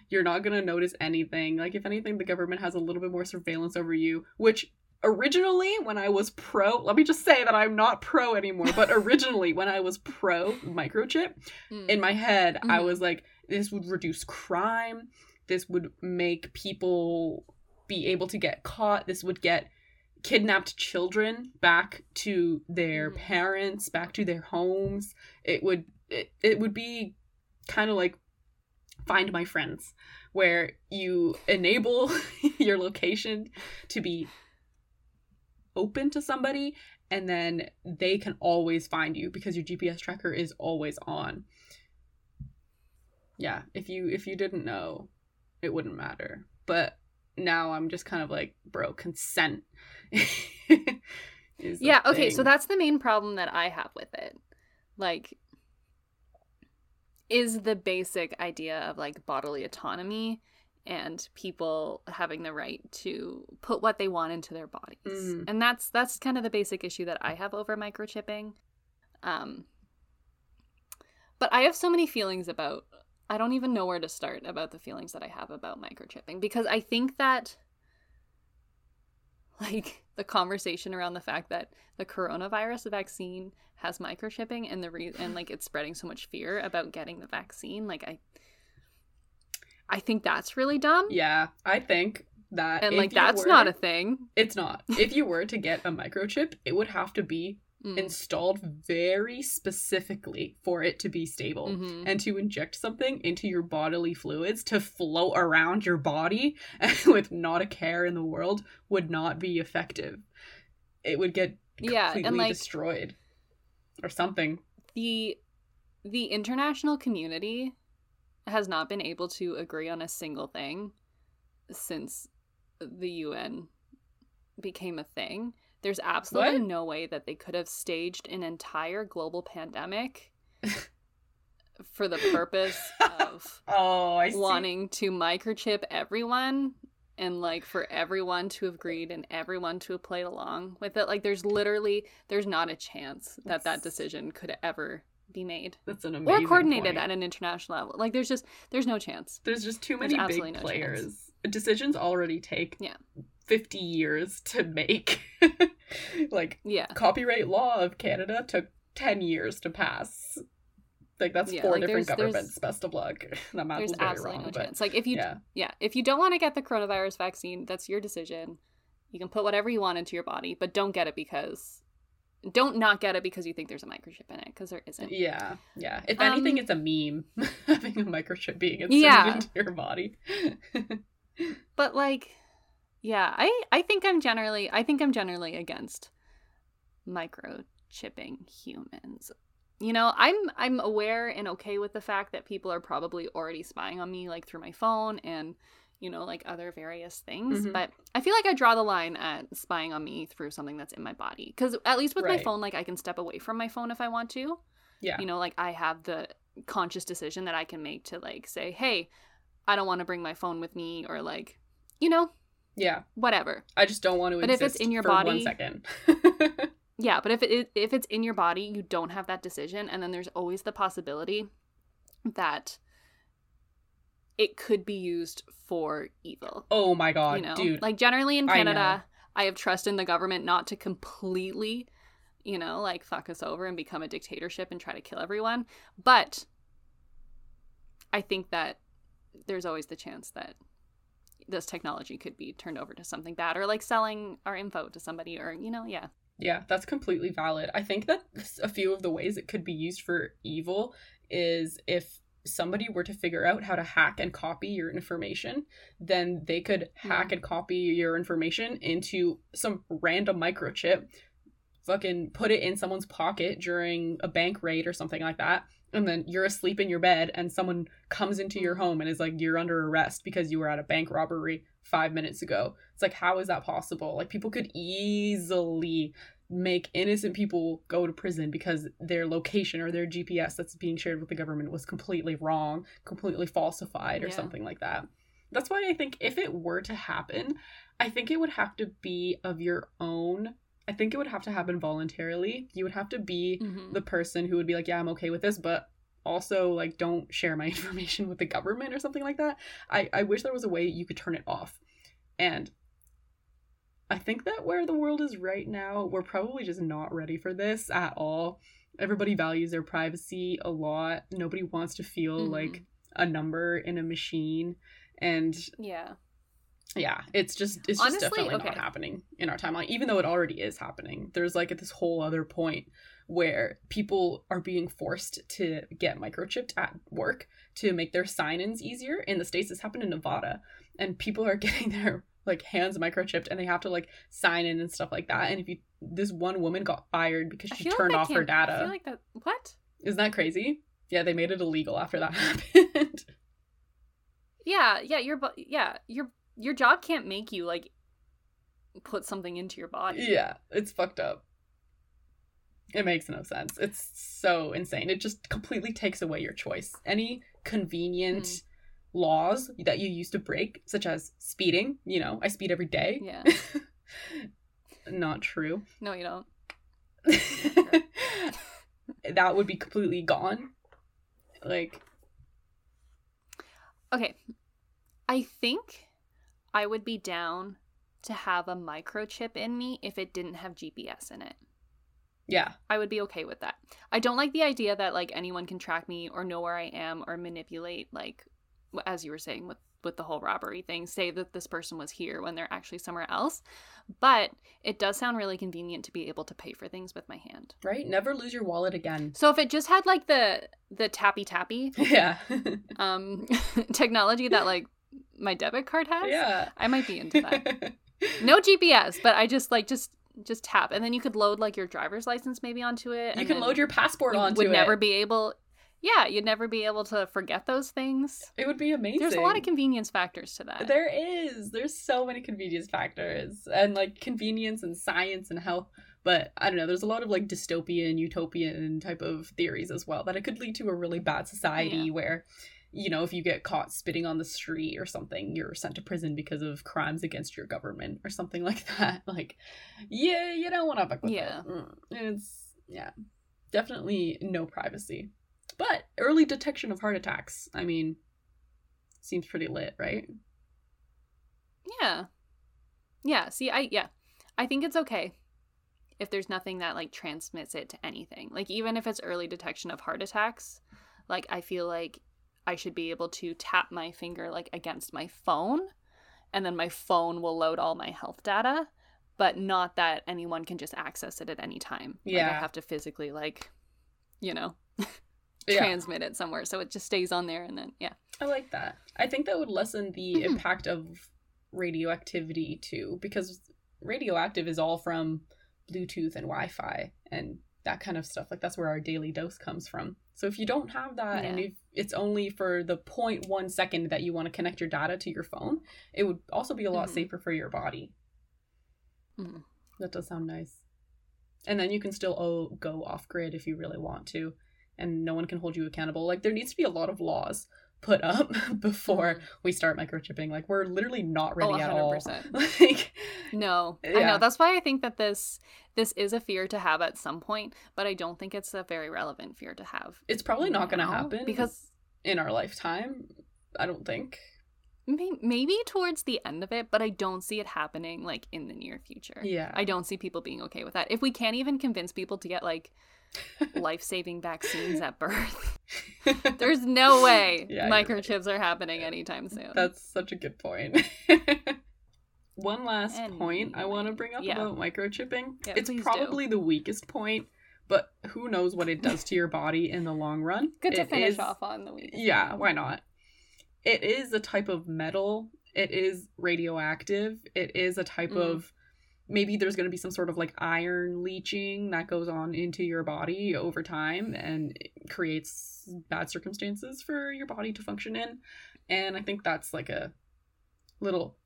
You're not going to notice anything. Like, if anything, the government has a little bit more surveillance over you, which originally when I was pro, let me just say that I'm not pro anymore, but originally when I was pro microchip, mm. in my head, mm-hmm. I was like, this would reduce crime. This would make people be able to get caught. This would get kidnapped children back to their mm-hmm. parents, back to their homes. It would it, it would be kind of like Find My Friends, where you enable your location to be open to somebody and then they can always find you because your G P S tracker is always on. Yeah, if you if you didn't know, it wouldn't matter. But now I'm just kind of like, bro, consent. is yeah, okay, thing. So that's the main problem that I have with it. Like, is the basic idea of like bodily autonomy and people having the right to put what they want into their bodies. Mm-hmm. And that's that's kind of the basic issue that I have over microchipping. Um, but I have so many feelings about I don't even know where to start about the feelings that I have about microchipping, because I think that, like, the conversation around the fact that the coronavirus vaccine has microchipping and the re- and like it's spreading so much fear about getting the vaccine, like I, I think that's really dumb. Yeah, I think that, and like that's were, not a thing. It's not. If you were to get a microchip, it would have to be Mm. installed very specifically for it to be stable mm-hmm. and to inject something into your bodily fluids to float around your body with not a care in the world would not be effective. It would get completely yeah, and, like, destroyed or something. The the international community has not been able to agree on a single thing since the U N became a thing. There's absolutely what? no way that they could have staged an entire global pandemic for the purpose of oh, I wanting see. to microchip everyone and, like, for everyone to have agreed and everyone to have played along with it. Like, there's literally, there's not a chance that that's, that decision could ever be made. That's an amazing Or coordinated point. At an international level. Like, there's just, there's no chance. There's just too many there's big no players. Chance. Decisions already take. Yeah. fifty years to make. Like, yeah. Copyright law of Canada took ten years to pass. Like, that's yeah, four like different there's, governments. There's, best of luck. That math was very wrong. No but, chance. Like, if you, yeah. yeah, if you don't want to get the coronavirus vaccine, that's your decision. You can put whatever you want into your body, but don't get it because, don't not get it because you think there's a microchip in it, because there isn't. Yeah, yeah. If um, anything, it's a meme, having a microchip being inserted yeah. into your body. But, like... Yeah, I, I think I'm generally I think I'm generally against microchipping humans. You know, I'm I'm aware and okay with the fact that people are probably already spying on me, like, through my phone and, you know, like, other various things. Mm-hmm. But I feel like I draw the line at spying on me through something that's in my body. Because at least with right. my phone, like, I can step away from my phone if I want to. Yeah. You know, like I have the conscious decision that I can make to like say, hey, I don't want to bring my phone with me, or like, you know, yeah, whatever. I just don't want to but exist if it's in your for body, one second. Yeah, but if it if it's in your body, you don't have that decision, and then there's always the possibility that it could be used for evil. Oh my God, you know? Dude. Like generally in Canada, I, I have trust in the government not to completely, you know, like fuck us over and become a dictatorship and try to kill everyone. But I think that there's always the chance that this technology could be turned over to something bad, or like selling our info to somebody, or, you know, yeah. Yeah, that's completely valid. I think that a few of the ways it could be used for evil is if somebody were to figure out how to hack and copy your information, then they could hack yeah. and copy your information into some random microchip, fucking put it in someone's pocket during a bank raid or something like that, and then you're asleep in your bed and someone comes into your home and is like, you're under arrest because you were at a bank robbery five minutes ago. It's like, how is that possible? Like, people could easily make innocent people go to prison because their location or their G P S that's being shared with the government was completely wrong, completely falsified, or yeah. something like that. That's why I think if it were to happen, I think it would have to be of your own. I think it would have to happen voluntarily. You would have to be mm-hmm. the person who would be like, yeah, I'm okay with this, but also like, don't share my information with the government or something like that. I, I wish there was a way you could turn it off. And I think that where the world is right now, we're probably just not ready for this at all. Everybody values their privacy a lot. Nobody wants to feel mm-hmm. like a number in a machine. And yeah. Yeah, it's just it's Honestly, just definitely okay. not happening in our timeline, even though it already is happening. There's like this whole other point where people are being forced to get microchipped at work to make their sign-ins easier. In the States, this happened in Nevada, and people are getting their like hands microchipped, and they have to like sign in and stuff like that. And if you, this one woman got fired because she turned like off her data. I feel like that. What? Isn't that crazy? Yeah, they made it illegal after that happened. Yeah, yeah, you're, yeah, you're. Your job can't make you, like, put something into your body. Yeah, it's fucked up. It makes no sense. It's so insane. It just completely takes away your choice. Any convenient mm. laws that you used to break, such as speeding, you know, I speed every day. Yeah. Not true. No, you don't. That would be completely gone. Like. Okay. I think I would be down to have a microchip in me if it didn't have G P S in it. Yeah. I would be okay with that. I don't like the idea that, like, anyone can track me or know where I am or manipulate, like, as you were saying with, with the whole robbery thing, say that this person was here when they're actually somewhere else. But it does sound really convenient to be able to pay for things with my hand. Right? Never lose your wallet again. So if it just had, like, the the tappy-tappy yeah. um, technology that, like, my debit card has, yeah, I might be into that. No G P S, but I just like just just tap, and then you could load like your driver's license maybe onto it. You can load your passport you onto would it. Would never be able, yeah, you'd never be able to forget those things. It would be amazing. There's a lot of convenience factors to that. There is. There's so many convenience factors, and like convenience and science and health. But I don't know, there's a lot of like dystopian, utopian type of theories as well that it could lead to a really bad society yeah. where, you know, if you get caught spitting on the street or something, you're sent to prison because of crimes against your government or something like that. Like, yeah, you don't want to fuck with yeah. it. It's, yeah, definitely no privacy. But early detection of heart attacks, I mean, seems pretty lit, right? Yeah. Yeah, see, I, yeah, I think it's okay if there's nothing that, like, transmits it to anything. Like, even if it's early detection of heart attacks, like, I feel like I should be able to tap my finger like against my phone, and then my phone will load all my health data, but not that anyone can just access it at any time. Yeah. Like, I have to physically like, you know, yeah. transmit it somewhere. So it just stays on there, and then, yeah. I like that. I think that would lessen the mm-hmm. impact of radioactivity too, because radioactive is all from Bluetooth and Wi-Fi and that kind of stuff. Like, that's where our daily dose comes from. So if you don't have that yeah. and if it's only for the zero point one second that you want to connect your data to your phone, it would also be a lot mm-hmm. safer for your body. Mm-hmm. That does sound nice. And then you can still oh, go off grid if you really want to and no one can hold you accountable. Like, there needs to be a lot of laws put up before we start microchipping. Like, we're literally not ready oh, at all. Like, no, yeah. I know. That's why I think that this this is a fear to have at some point, but I don't think it's a very relevant fear to have. It's probably not going to happen because in our lifetime, I don't think. Maybe towards the end of it, but I don't see it happening, like, in the near future. Yeah. I don't see people being okay with that. If we can't even convince people to get, like, life-saving vaccines at birth, there's no way yeah, microchips right. are happening yeah. anytime soon. That's such a good point. One last anyway. point I want to bring up yeah. about microchipping. Yeah, it's probably do. the weakest point, but who knows what it does to your body in the long run. Good to it finish is... off on the weakest. Yeah, why not? It is a type of metal. It is radioactive. It is a type mm. of, maybe there's going to be some sort of, like, iron leaching that goes on into your body over time and it creates bad circumstances for your body to function in. And I think that's, like, a little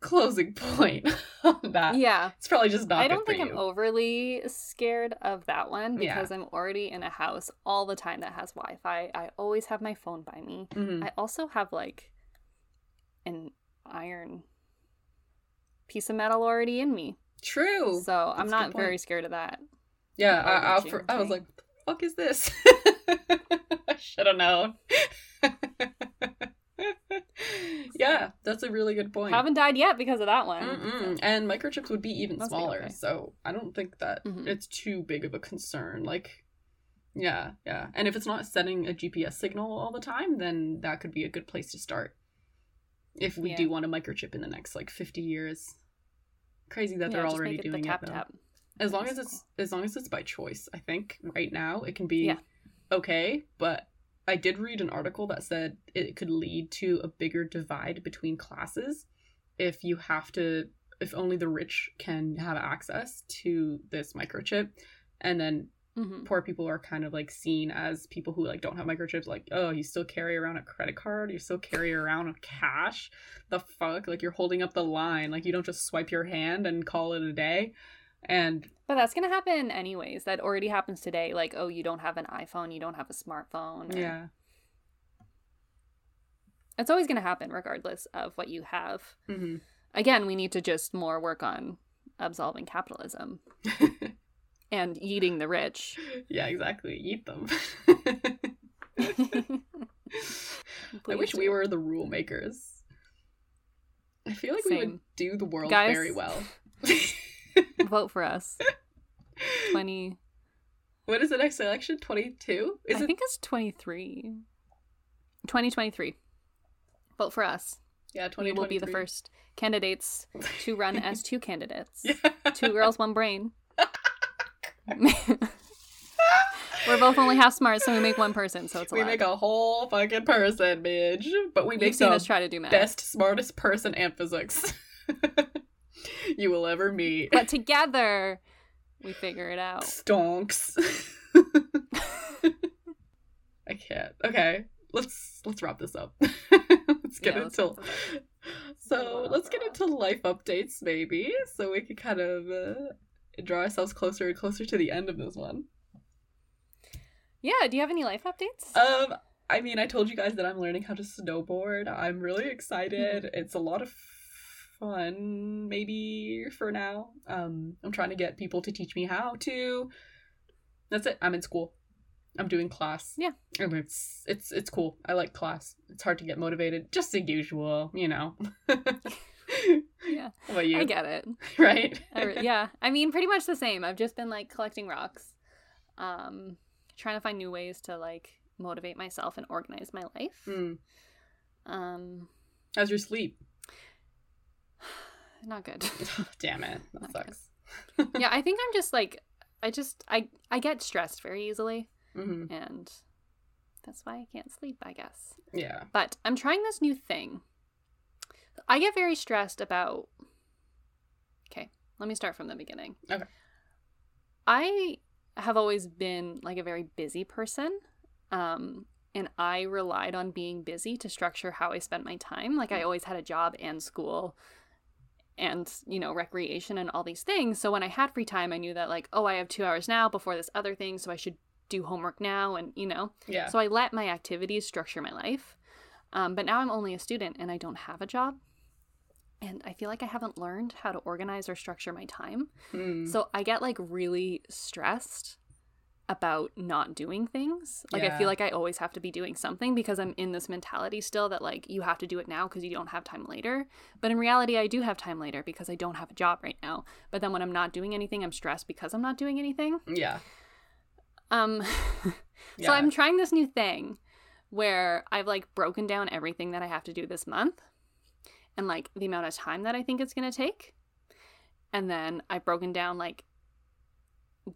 closing point on that. Yeah. It's probably just not I don't good think for I'm you. overly scared of that one because yeah. I'm already in a house all the time that has Wi-Fi. I always have my phone by me. Mm-hmm. I also have, like, an iron piece of metal already in me. True. So That's I'm not very scared of that. Yeah. I, I, I was like, what the fuck is this? I should have known. Yeah, that's a really good point. Haven't died yet because of that one. Mm-mm. And microchips would be even Must smaller, be okay. so I don't think that mm-hmm. it's too big of a concern. Like, yeah, yeah. And if it's not sending a G P S signal all the time, then that could be a good place to start. If we yeah. do want a microchip in the next, like, fifty years, crazy that yeah, they're already doing the tap, it. Tap. As long as it's as long as it's by choice, I think right now it can be yeah. okay, but. I did read an article that said it could lead to a bigger divide between classes if you have to, if only the rich can have access to this microchip. And then mm-hmm. poor people are kind of, like, seen as people who, like, don't have microchips. Like, oh, you still carry around a credit card? You still carry around cash? The fuck? Like, you're holding up the line. Like, you don't just swipe your hand and call it a day. And but that's gonna happen anyways. That already happens today. Like, oh, you don't have an iPhone, you don't have a smartphone. Or... yeah, it's always gonna happen regardless of what you have. Mm-hmm. Again, we need to just more work on absolving capitalism and eating the rich. Yeah, exactly. Eat them. I wish do. we were the rule makers. I feel like Same. we would do the world Guys... very well. Vote for us. twenty What is the next election? twenty-two Is I it... think it's twenty-three twenty twenty-three Vote for us. Yeah, twenty twenty-three We will be the first candidates to run as two candidates. Yeah. Two girls, one brain. We're both only half smart, so we make one person, so it's a We lot. make a whole fucking person, bitch. But we make the try to do math. best, smartest person and physics. You will ever meet. But together, we figure it out. Stonks. I can't. Okay, let's let's wrap this up. let's get yeah, into so let's get into life updates, maybe, so we can kind of uh, draw ourselves closer and closer to the end of this one. Yeah. Do you have any life updates? Um, I mean, I told you guys that I'm learning how to snowboard. I'm really excited. It's a lot of fun, maybe, for now. um I'm trying to get people to teach me how to. That's it. I'm in school. I'm doing class. Yeah. And it's it's it's cool. I like class. It's hard to get motivated, just as usual, you know. Yeah. How about you? I get it. Right? I re- yeah. I mean, pretty much the same. I've just been, like, collecting rocks, um trying to find new ways to, like, motivate myself and organize my life. Mm. Um how's your sleep? Not good. Oh, damn it. That Not sucks. Yeah, I think I'm just, like, I just, I, I get stressed very easily. Mm-hmm. And that's why I can't sleep, I guess. Yeah. But I'm trying this new thing. I get very stressed about, okay, let me start from the beginning. Okay. I have always been, like, a very busy person. Um, and I relied on being busy to structure how I spent my time. Like, I always had a job and school and, you know, recreation and all these things. So when I had free time, I knew that, like, oh, I have two hours now before this other thing, so I should do homework now and, you know. Yeah. So I let my activities structure my life. Um, but now I'm only a student and I don't have a job. And I feel like I haven't learned how to organize or structure my time. Mm. So I get, like, really stressed about not doing things. Like, yeah. I feel like I always have to be doing something because I'm in this mentality still that, like, you have to do it now because you don't have time later. But in reality, I do have time later because I don't have a job right now. But then when I'm not doing anything, I'm stressed because I'm not doing anything. Yeah. Um. yeah. So I'm trying this new thing where I've, like, broken down everything that I have to do this month and, like, the amount of time that I think it's going to take. And then I've broken down, like,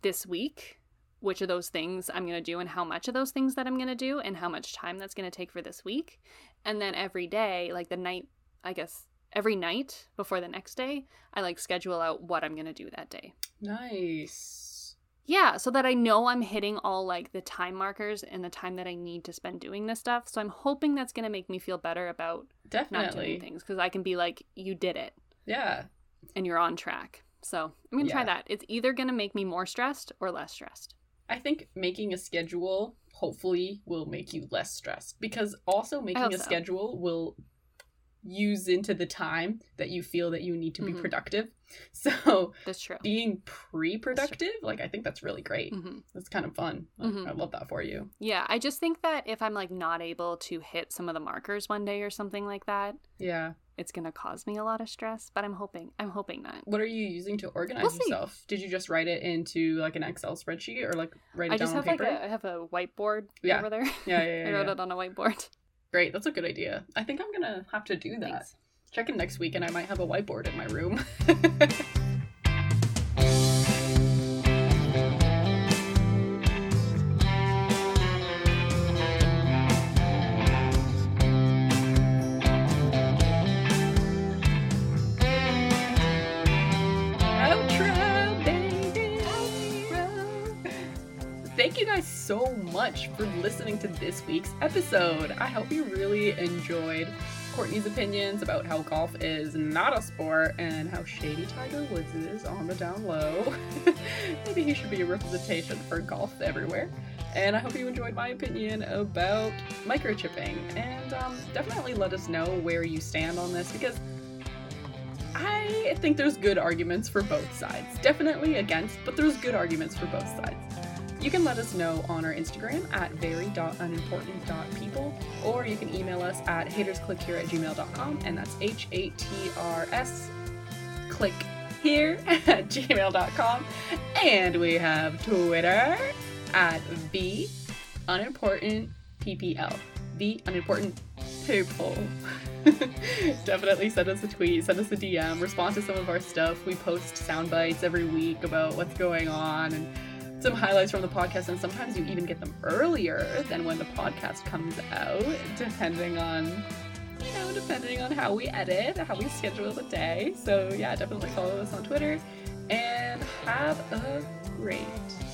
this week, which of those things I'm going to do and how much of those things that I'm going to do and how much time that's going to take for this week. And then every day, like, the night, I guess, every night before the next day, I, like, schedule out what I'm going to do that day. Nice. Yeah, so that I know I'm hitting all, like, the time markers and the time that I need to spend doing this stuff. So I'm hoping that's going to make me feel better about Definitely. Not doing things because I can be like, you did it. Yeah. And you're on track. So I'm going to yeah. try that. It's either going to make me more stressed or less stressed. I think making a schedule hopefully will make you less stressed because also making also. a schedule will use into the time that you feel that you need to mm-hmm. be productive. So that's true. Being pre-productive, that's like, I think that's really great. Mm-hmm. That's kind of fun. Like, mm-hmm. I love that for you. Yeah. I just think that if I'm, like, not able to hit some of the markers one day or something like that. Yeah. It's going to cause me a lot of stress, but I'm hoping, I'm hoping not. What are you using to organize we'll yourself? Did you just write it into, like, an Excel spreadsheet or, like, write it I down on paper? I just have, like, a, I have a whiteboard yeah. over there. Yeah, yeah, yeah. I wrote yeah. it on a whiteboard. Great. That's a good idea. I think I'm going to have to do that. Thanks. Check in next week and I might have a whiteboard in my room. So much for listening to this week's episode. I hope you really enjoyed Courtney's opinions about how golf is not a sport and how shady Tiger Woods is on the down low. Maybe he should be a representation for golf everywhere. And I hope you enjoyed my opinion about microchipping. And um, definitely let us know where you stand on this because I think there's good arguments for both sides. Definitely against, but there's good arguments for both sides. You can let us know on our Instagram at very dot unimportant dot people, or you can email us at hatersclickhere at gmail dot com, and that's H A T R S click here at gmail dot com. And we have Twitter at the unimportant P P L. The unimportant people. Definitely send us a tweet, send us a D M, respond to some of our stuff. We post sound bites every week about what's going on and some highlights from the podcast, and sometimes you even get them earlier than when the podcast comes out, depending on, you know, depending on how we edit, how we schedule the day. So yeah, definitely follow us on Twitter, and have a great